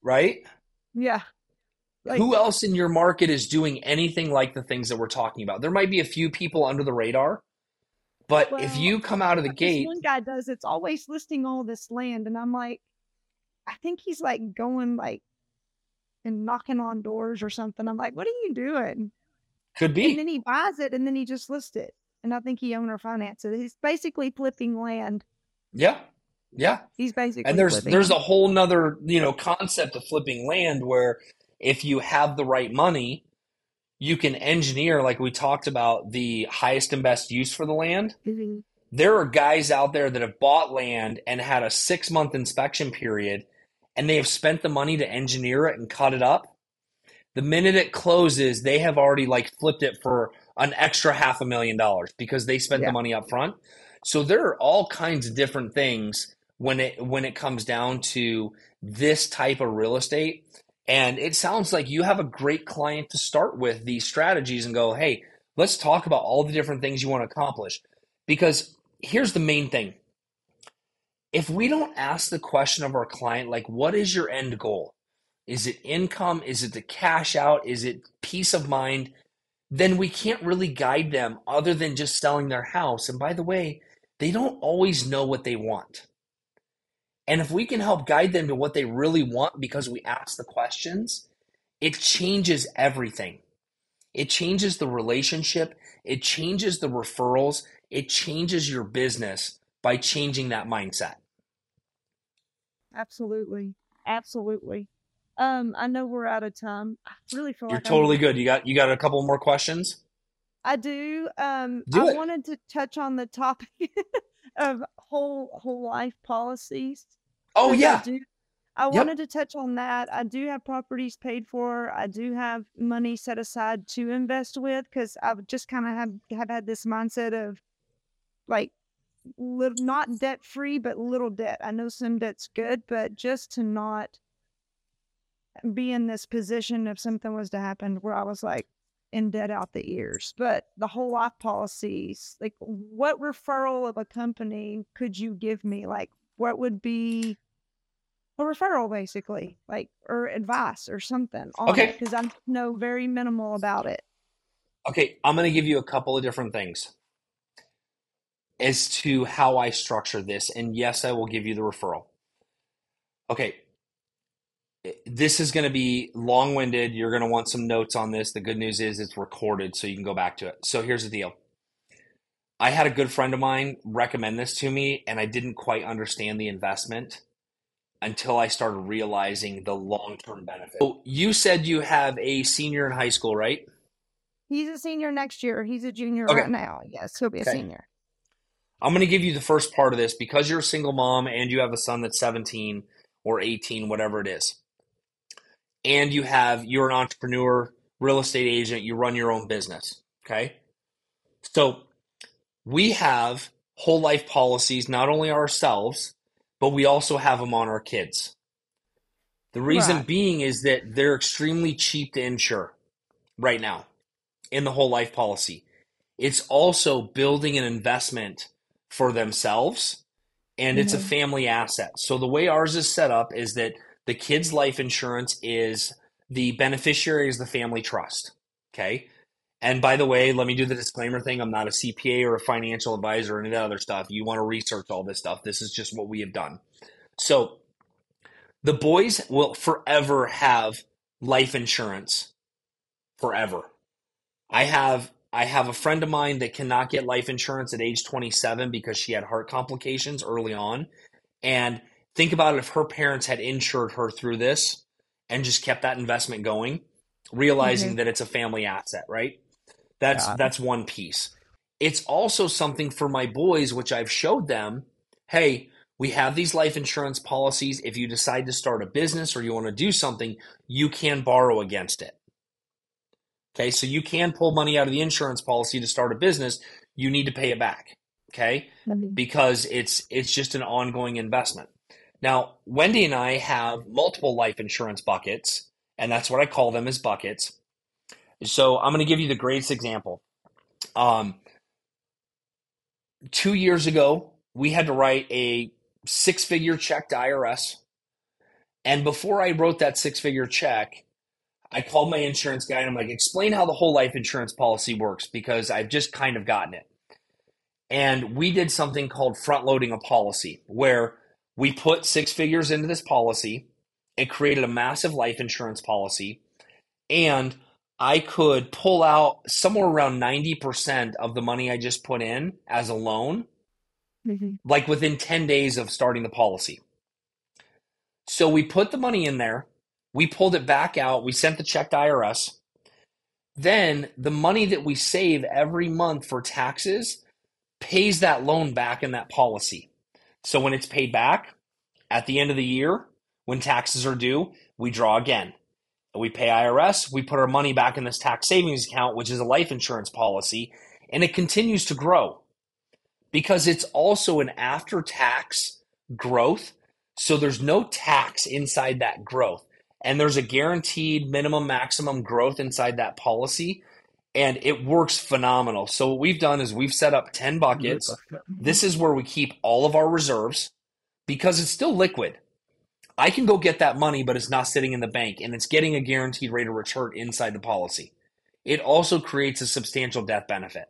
Right? Yeah. Like, who else in your market is doing anything like the things that we're talking about? There might be a few people under the radar, but well, if you come out of the gate, one guy does, it's always listing all this land. And I'm like, I think he's like going like and knocking on doors or something. I'm like, what are you doing? Could be. And then he buys it and then he just lists it. And I think he owner finances it. He's basically flipping land. Yeah. Yeah. He's basically, and there's, flipping. There's a whole nother, you know, concept of flipping land where, if you have the right money, you can engineer, like we talked about, the highest and best use for the land. Mm-hmm. There are guys out there that have bought land and had a six-month inspection period, and they have spent the money to engineer it and cut it up. The minute it closes, they have already like flipped it for an extra half a million dollars because they spent yeah. the money up front. So there are all kinds of different things when it when it comes down to this type of real estate. And it sounds like you have a great client to start with these strategies and go, hey, let's talk about all the different things you want to accomplish. Because here's the main thing. If we don't ask the question of our client, like, what is your end goal? Is it income? Is it the cash out? Is it peace of mind? Then we can't really guide them other than just selling their house. And by the way, they don't always know what they want. And if we can help guide them to what they really want because we ask the questions, it changes everything. It changes the relationship. It changes the referrals. It changes your business by changing that mindset. Absolutely. Absolutely. Um, I know we're out of time. I really feel You're like totally I'm... good. You got you got a couple more questions? I do. Um, do I it. wanted to touch on the topic of whole whole life policies. Oh, yeah. I, do, I yep. wanted to touch on that. I do have properties paid for. I do have money set aside to invest with, because I've just kind of have, have had this mindset of like little, not debt free, but little debt. I know some debt's good, but just to not be in this position if something was to happen where I was like in debt out the ears. But the whole life policies, like what referral of a company could you give me? Like what would be a referral basically, like, or advice or something on okay. it? Because I know very minimal about it. Okay. I'm going to give you a couple of different things as to how I structure this. And yes, I will give you the referral. Okay. This is going to be long-winded. You're going to want some notes on this. The good news is it's recorded, so you can go back to it. So here's the deal. I had a good friend of mine recommend this to me, and I didn't quite understand the investment until I started realizing the long-term benefit. So you said you have a senior in high school, right? He's a senior next year. He's a junior okay. right now. Yes, he'll be okay. a senior. I'm going to give you the first part of this. Because you're a single mom and you have a son that's seventeen or eighteen, whatever it is, and you have, you're an entrepreneur, real estate agent, you run your own business, okay? So we have whole life policies, not only ourselves, but we also have them on our kids. The reason right. being is that they're extremely cheap to insure right now in the whole life policy. It's also building an investment for themselves, and mm-hmm. it's a family asset. So the way ours is set up is that the kid's life insurance is the beneficiary is the family trust, okay? And by the way, let me do the disclaimer thing. I'm not a C P A or a financial advisor or any of that other stuff. You want to research all this stuff. This is just what we have done. So the boys will forever have life insurance, forever. I have I have a friend of mine that cannot get life insurance at age twenty-seven because she had heart complications early on, and think about it, if her parents had insured her through this and just kept that investment going, realizing mm-hmm. that it's a family asset, right? That's yeah. that's one piece. It's also something for my boys, which I've showed them, hey, we have these life insurance policies. If you decide to start a business or you want to do something, you can borrow against it. Okay, so you can pull money out of the insurance policy to start a business. You need to pay it back, okay? Mm-hmm. Because it's it's just an ongoing investment. Now, Wendy and I have multiple life insurance buckets, and that's what I call them, as buckets. So I'm going to give you the greatest example. Um, two years ago, we had to write a six-figure check to I R S. And before I wrote that six-figure check, I called my insurance guy, and I'm like, explain how the whole life insurance policy works, because I've just kind of gotten it. And we did something called front-loading a policy, where we put six figures into this policy. It created a massive life insurance policy, and I could pull out somewhere around ninety percent of the money I just put in as a loan, mm-hmm. like within ten days of starting the policy. So we put the money in there. We pulled it back out. We sent the check to I R S. Then the money that we save every month for taxes pays that loan back in that policy. So when it's paid back, at the end of the year, when taxes are due, we draw again. We pay I R S, we put our money back in this tax savings account, which is a life insurance policy, and it continues to grow. because it's also an after-tax growth. So there's no tax inside that growth. And there's a guaranteed minimum, maximum growth inside that policy. And it works phenomenal. So what we've done is we've set up ten buckets. This is where we keep all of our reserves because it's still liquid. I can go get that money, but it's not sitting in the bank, and it's getting a guaranteed rate of return inside the policy. It also creates a substantial death benefit.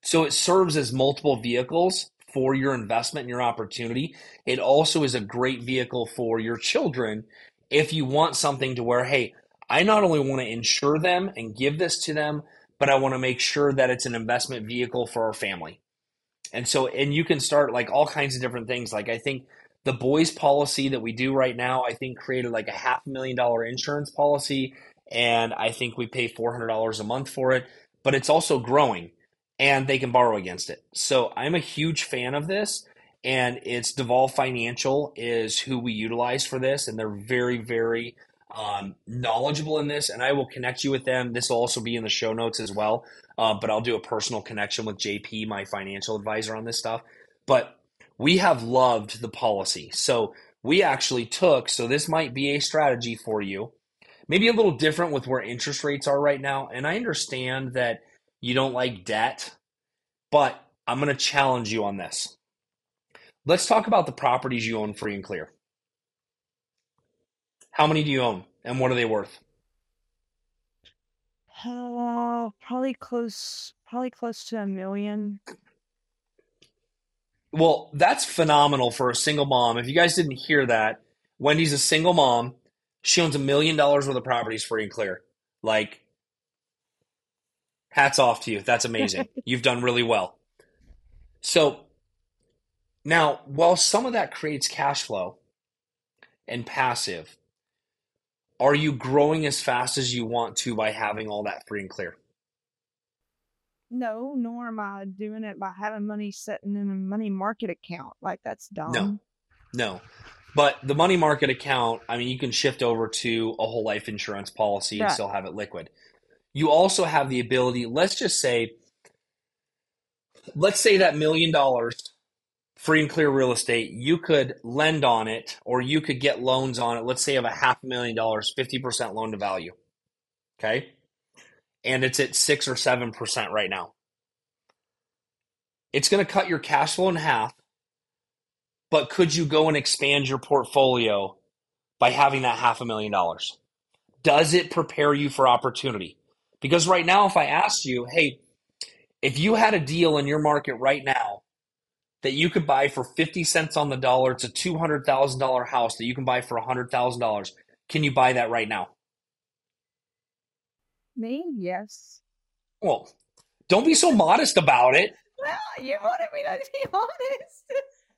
So it serves as multiple vehicles for your investment and your opportunity. It also is a great vehicle for your children if you want something to where, hey, I not only want to insure them and give this to them, but I want to make sure that it's an investment vehicle for our family. And so, and you can start like all kinds of different things. Like I think the boys policy that we do right now, I think created like a half million dollar insurance policy. And I think we pay four hundred dollars a month for it, but it's also growing and they can borrow against it. So I'm a huge fan of this, and it's Deval Financial is who we utilize for this. And they're very, very Um, knowledgeable in this, and I will connect you with them. This will also be in the show notes as well, uh, but I'll do a personal connection with J P, my financial advisor, on this stuff. But we have loved the policy. So we actually took, so this might be a strategy for you, maybe a little different with where interest rates are right now. And I understand that you don't like debt, but I'm going to challenge you on this. Let's talk about the properties you own free and clear. How many do you own, and what are they worth? Uh, probably close, probably close to a million. Well, that's phenomenal for a single mom. If you guys didn't hear that, Wendy's a single mom. She owns a million dollars worth of properties free and clear. Like, hats off to you. That's amazing. You've done really well. So now, while some of that creates cash flow and passive, are you growing as fast as you want to by having all that free and clear? No, nor am I doing it by having money sitting in a money market account. Like, that's dumb. No, no. But the money market account, I mean, you can shift over to a whole life insurance policy and still have it liquid. You also have the ability, let's just say, let's say that million dollars free and clear real estate, you could lend on it, or you could get loans on it. Let's say of a half a million dollars, fifty percent loan to value. Okay. And it's at six or seven percent right now. It's going to cut your cash flow in half, but could you go and expand your portfolio by having that half a million dollars? Does it prepare you for opportunity? Because right now, if I asked you, hey, if you had a deal in your market right now that you could buy for fifty cents on the dollar, it's a two hundred thousand dollars house that you can buy for one hundred thousand dollars. Can you buy that right now? Me? Yes. Well, don't be so modest about it. Well, you wanted me to be honest.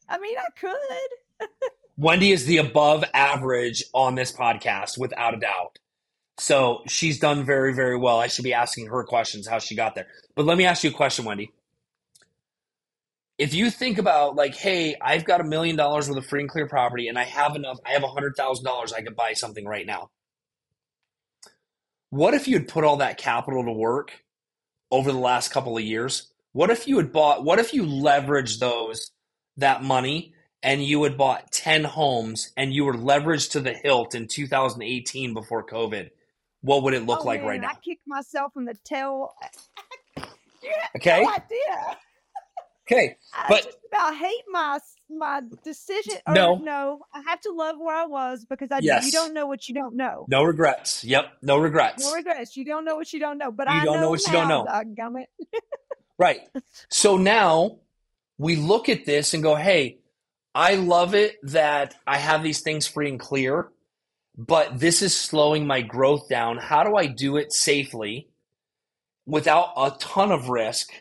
I mean, I could. Wendy is the above average on this podcast, without a doubt. So she's done very, very well. I should be asking her questions, how she got there. But let me ask you a question, Wendy. If you think about like, hey, I've got a million dollars worth of free and clear property, and I have enough, I have one hundred thousand dollars, I could buy something right now. What if you had put all that capital to work over the last couple of years? What if you had bought, what if you leveraged those, that money, and you had bought ten homes, and you were leveraged to the hilt in two thousand eighteen before COVID? What would it look oh, like man, right now? I kicked myself in the tail. You have okay. no idea. Okay, but I just about hate my my decision. Or no, no, I have to love where I was because I yes. you don't know what you don't know. No regrets. Yep, no regrets. No regrets. You don't know what you don't know. But you I don't know, know what now, you don't know. Doggum it. Right. So now we look at this and go, "Hey, I love it that I have these things free and clear, but this is slowing my growth down. How do I do it safely, without a ton of risk?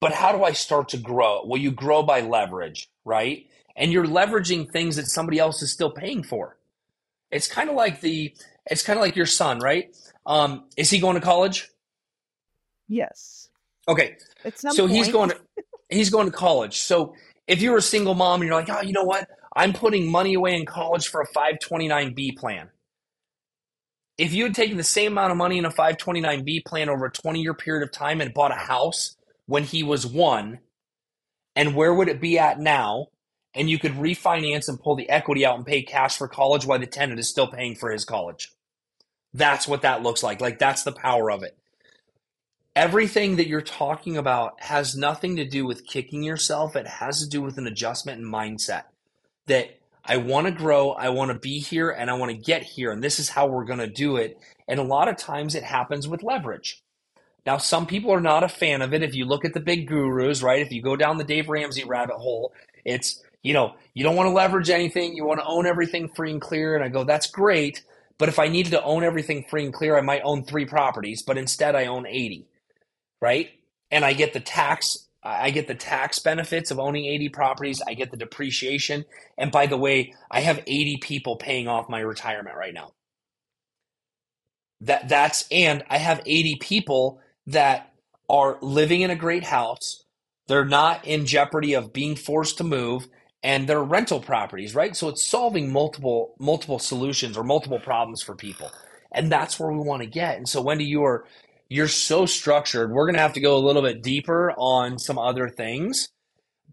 But how do I start to grow?" Well, you grow by leverage, right? And you're leveraging things that somebody else is still paying for. It's kind of like the, it's kind of like your son, right? Um, is he going to college? Yes. Okay. It's not. So he's going to, he's going to college. So if you're a single mom and you're like, oh, you know what? I'm putting money away in college for a five twenty-nine B plan. If you had taken the same amount of money in a five twenty-nine B plan over a twenty year period of time and bought a house when he was one, and where would it be at now? And you could refinance and pull the equity out and pay cash for college while the tenant is still paying for his college. That's what that looks like. Like, that's the power of it. Everything that you're talking about has nothing to do with kicking yourself. It has to do with an adjustment and mindset that I want to grow, I want to be here, and I want to get here, and this is how we're going to do it. And a lot of times it happens with leverage. Now, some people are not a fan of it. If you look at the big gurus, right, if you go down the Dave Ramsey rabbit hole, it's, you know, you don't want to leverage anything. You want to own everything free and clear. And I go, that's great. But if I needed to own everything free and clear, I might own three properties, but instead I own eighty, right? And I get the tax, I get the tax benefits of owning eighty properties. I get the depreciation. And by the way, I have eighty people paying off my retirement right now. That that's, and I have eighty people that are living in a great house. They're not in jeopardy of being forced to move, and they're rental properties, right? So it's solving multiple multiple solutions or multiple problems for people. And that's where we want to get. And so, Wendy, you are you're so structured. We're going to have to go a little bit deeper on some other things.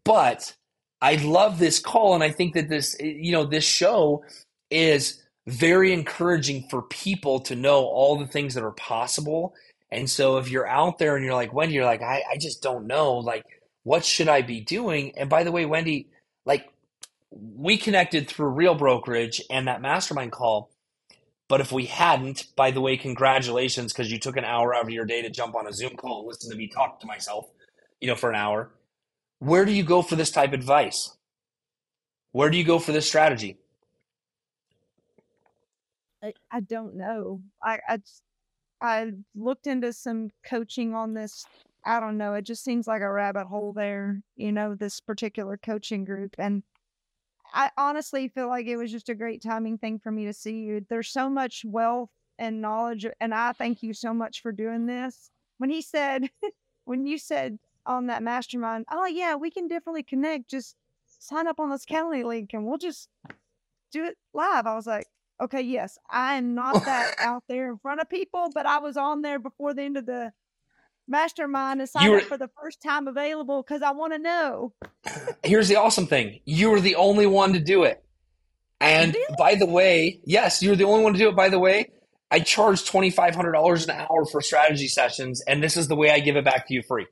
But I love this call, and I think that this, you know, this show is very encouraging for people to know all the things that are possible. And so if you're out there and you're like, Wendy, you're like, I, I just don't know, like, what should I be doing? And by the way, Wendy, like, we connected through Real Brokerage and that mastermind call. But if we hadn't, by the way, congratulations, because you took an hour out of your day to jump on a Zoom call and listen to me talk to myself, you know, for an hour. Where do you go for this type of advice? Where do you go for this strategy? I, I don't know. I, I just... I looked into some coaching on this. I don't know. It just seems like a rabbit hole there, you know, this particular coaching group. And I honestly feel like it was just a great timing thing for me to see you. There's so much wealth and knowledge. And I thank you so much for doing this. When he said, when you said on that mastermind, oh yeah, we can definitely connect. Just sign up on this Calendly link and we'll just do it live. I was like, okay, yes, I am not that out there in front of people, but I was on there before the end of the mastermind and signed were, up for the first time available because I want to know. Here's the awesome thing. You were the only one to do it. And really? By the way, yes, you were the only one to do it. By the way, I charge twenty-five hundred dollars an hour for strategy sessions, and this is the way I give it back to you free.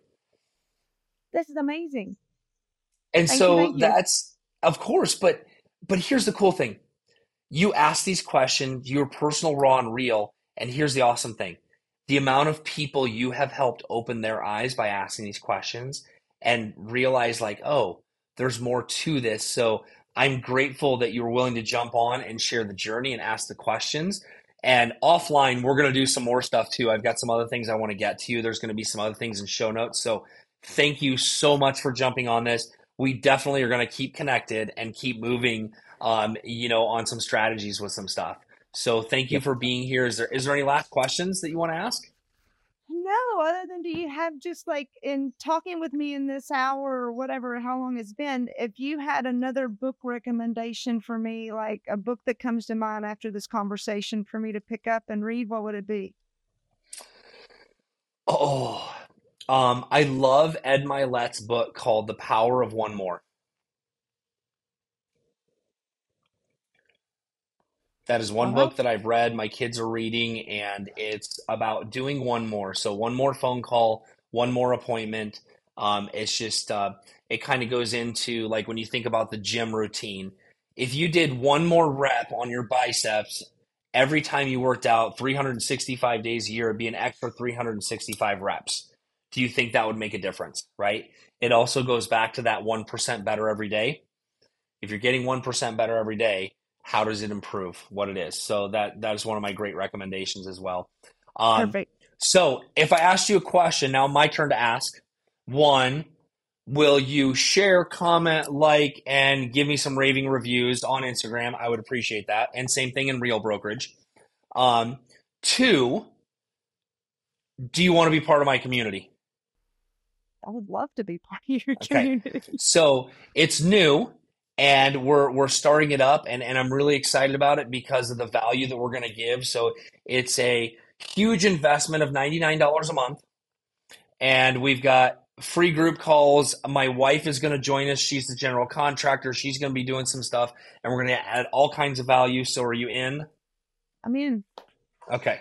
This is amazing. And thank so you, thank you. That's, of course, but but here's the cool thing. You ask these questions, you're personal, raw, and real. And here's the awesome thing. The amount of people you have helped open their eyes by asking these questions and realize like, oh, there's more to this. So I'm grateful that you were willing to jump on and share the journey and ask the questions. And offline, we're going to do some more stuff too. I've got some other things I want to get to you. There's going to be some other things in show notes. So thank you so much for jumping on this. We definitely are going to keep connected and keep moving Um, you know, on some strategies with some stuff. So thank you for being here. Is there is there any last questions that you want to ask? No, other than do you have just like in talking with me in this hour or whatever, how long it's been, if you had another book recommendation for me, like a book that comes to mind after this conversation for me to pick up and read, what would it be? Oh, um, I love Ed Milet's book called The Power of One More. That is one uh-huh. book that I've read, my kids are reading, and it's about doing one more. So one more phone call, one more appointment. Um, it's just, uh, it kind of goes into like when you think about the gym routine. If you did one more rep on your biceps every time you worked out three hundred sixty-five days a year, it'd be an extra three hundred sixty-five reps. Do you think that would make a difference, right? It also goes back to that one percent better every day. If you're getting one percent better every day, how does it improve what it is? So that, that is one of my great recommendations as well. Um, Perfect. So if I asked you a question, now my turn to ask. One, will you share, comment, like, and give me some raving reviews on Instagram? I would appreciate that. And same thing in Real Brokerage. Um, two, do you want to be part of my community? I would love to be part of your community. Okay. So it's new. And we're we're starting it up, and, and I'm really excited about it because of the value that we're going to give. So it's a huge investment of ninety-nine dollars a month, and we've got free group calls. My wife is going to join us. She's the general contractor. She's going to be doing some stuff, and we're going to add all kinds of value. So are you in? I'm in. Okay.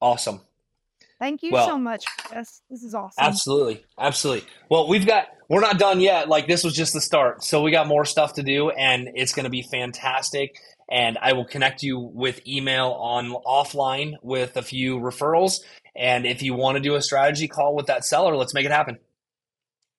Awesome. Thank you well, so much. Yes, this is awesome. Absolutely. Absolutely. Well, we've got, we're not done yet. Like, this was just the start. So we got more stuff to do, and it's going to be fantastic. And I will connect you with email on offline with a few referrals. And if you want to do a strategy call with that seller, let's make it happen.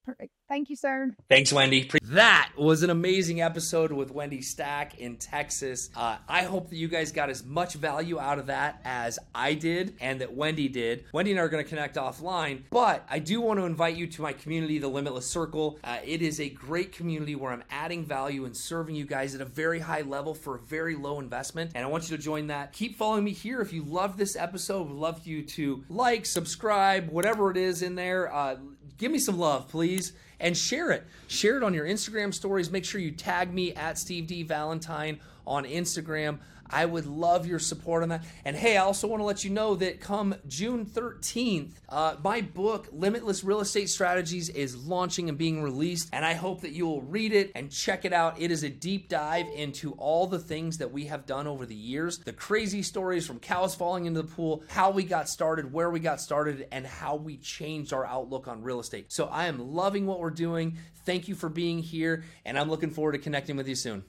Perfect. Thank you, sir. Thanks, Wendy. That was an amazing episode with Wendy Steck in Texas. Uh, I hope that you guys got as much value out of that as I did and that Wendy did. Wendy and I are going to connect offline, but I do want to invite you to my community, the Limitless Circle. Uh, it is a great community where I'm adding value and serving you guys at a very high level for a very low investment, and I want you to join that. Keep following me here. If you love this episode, we'd love you to like, subscribe, whatever it is in there. Uh, give me some love, please. And share it. Share it on your Instagram stories. Make sure you tag me at Steve D Valentine on Instagram. I would love your support on that. And hey, I also want to let you know that come June thirteenth, uh, my book, Limitless Real Estate Strategies, is launching and being released. And I hope that you will read it and check it out. It is a deep dive into all the things that we have done over the years, the crazy stories from cows falling into the pool, how we got started, where we got started, and how we changed our outlook on real estate. So I am loving what we're doing. Thank you for being here. And I'm looking forward to connecting with you soon.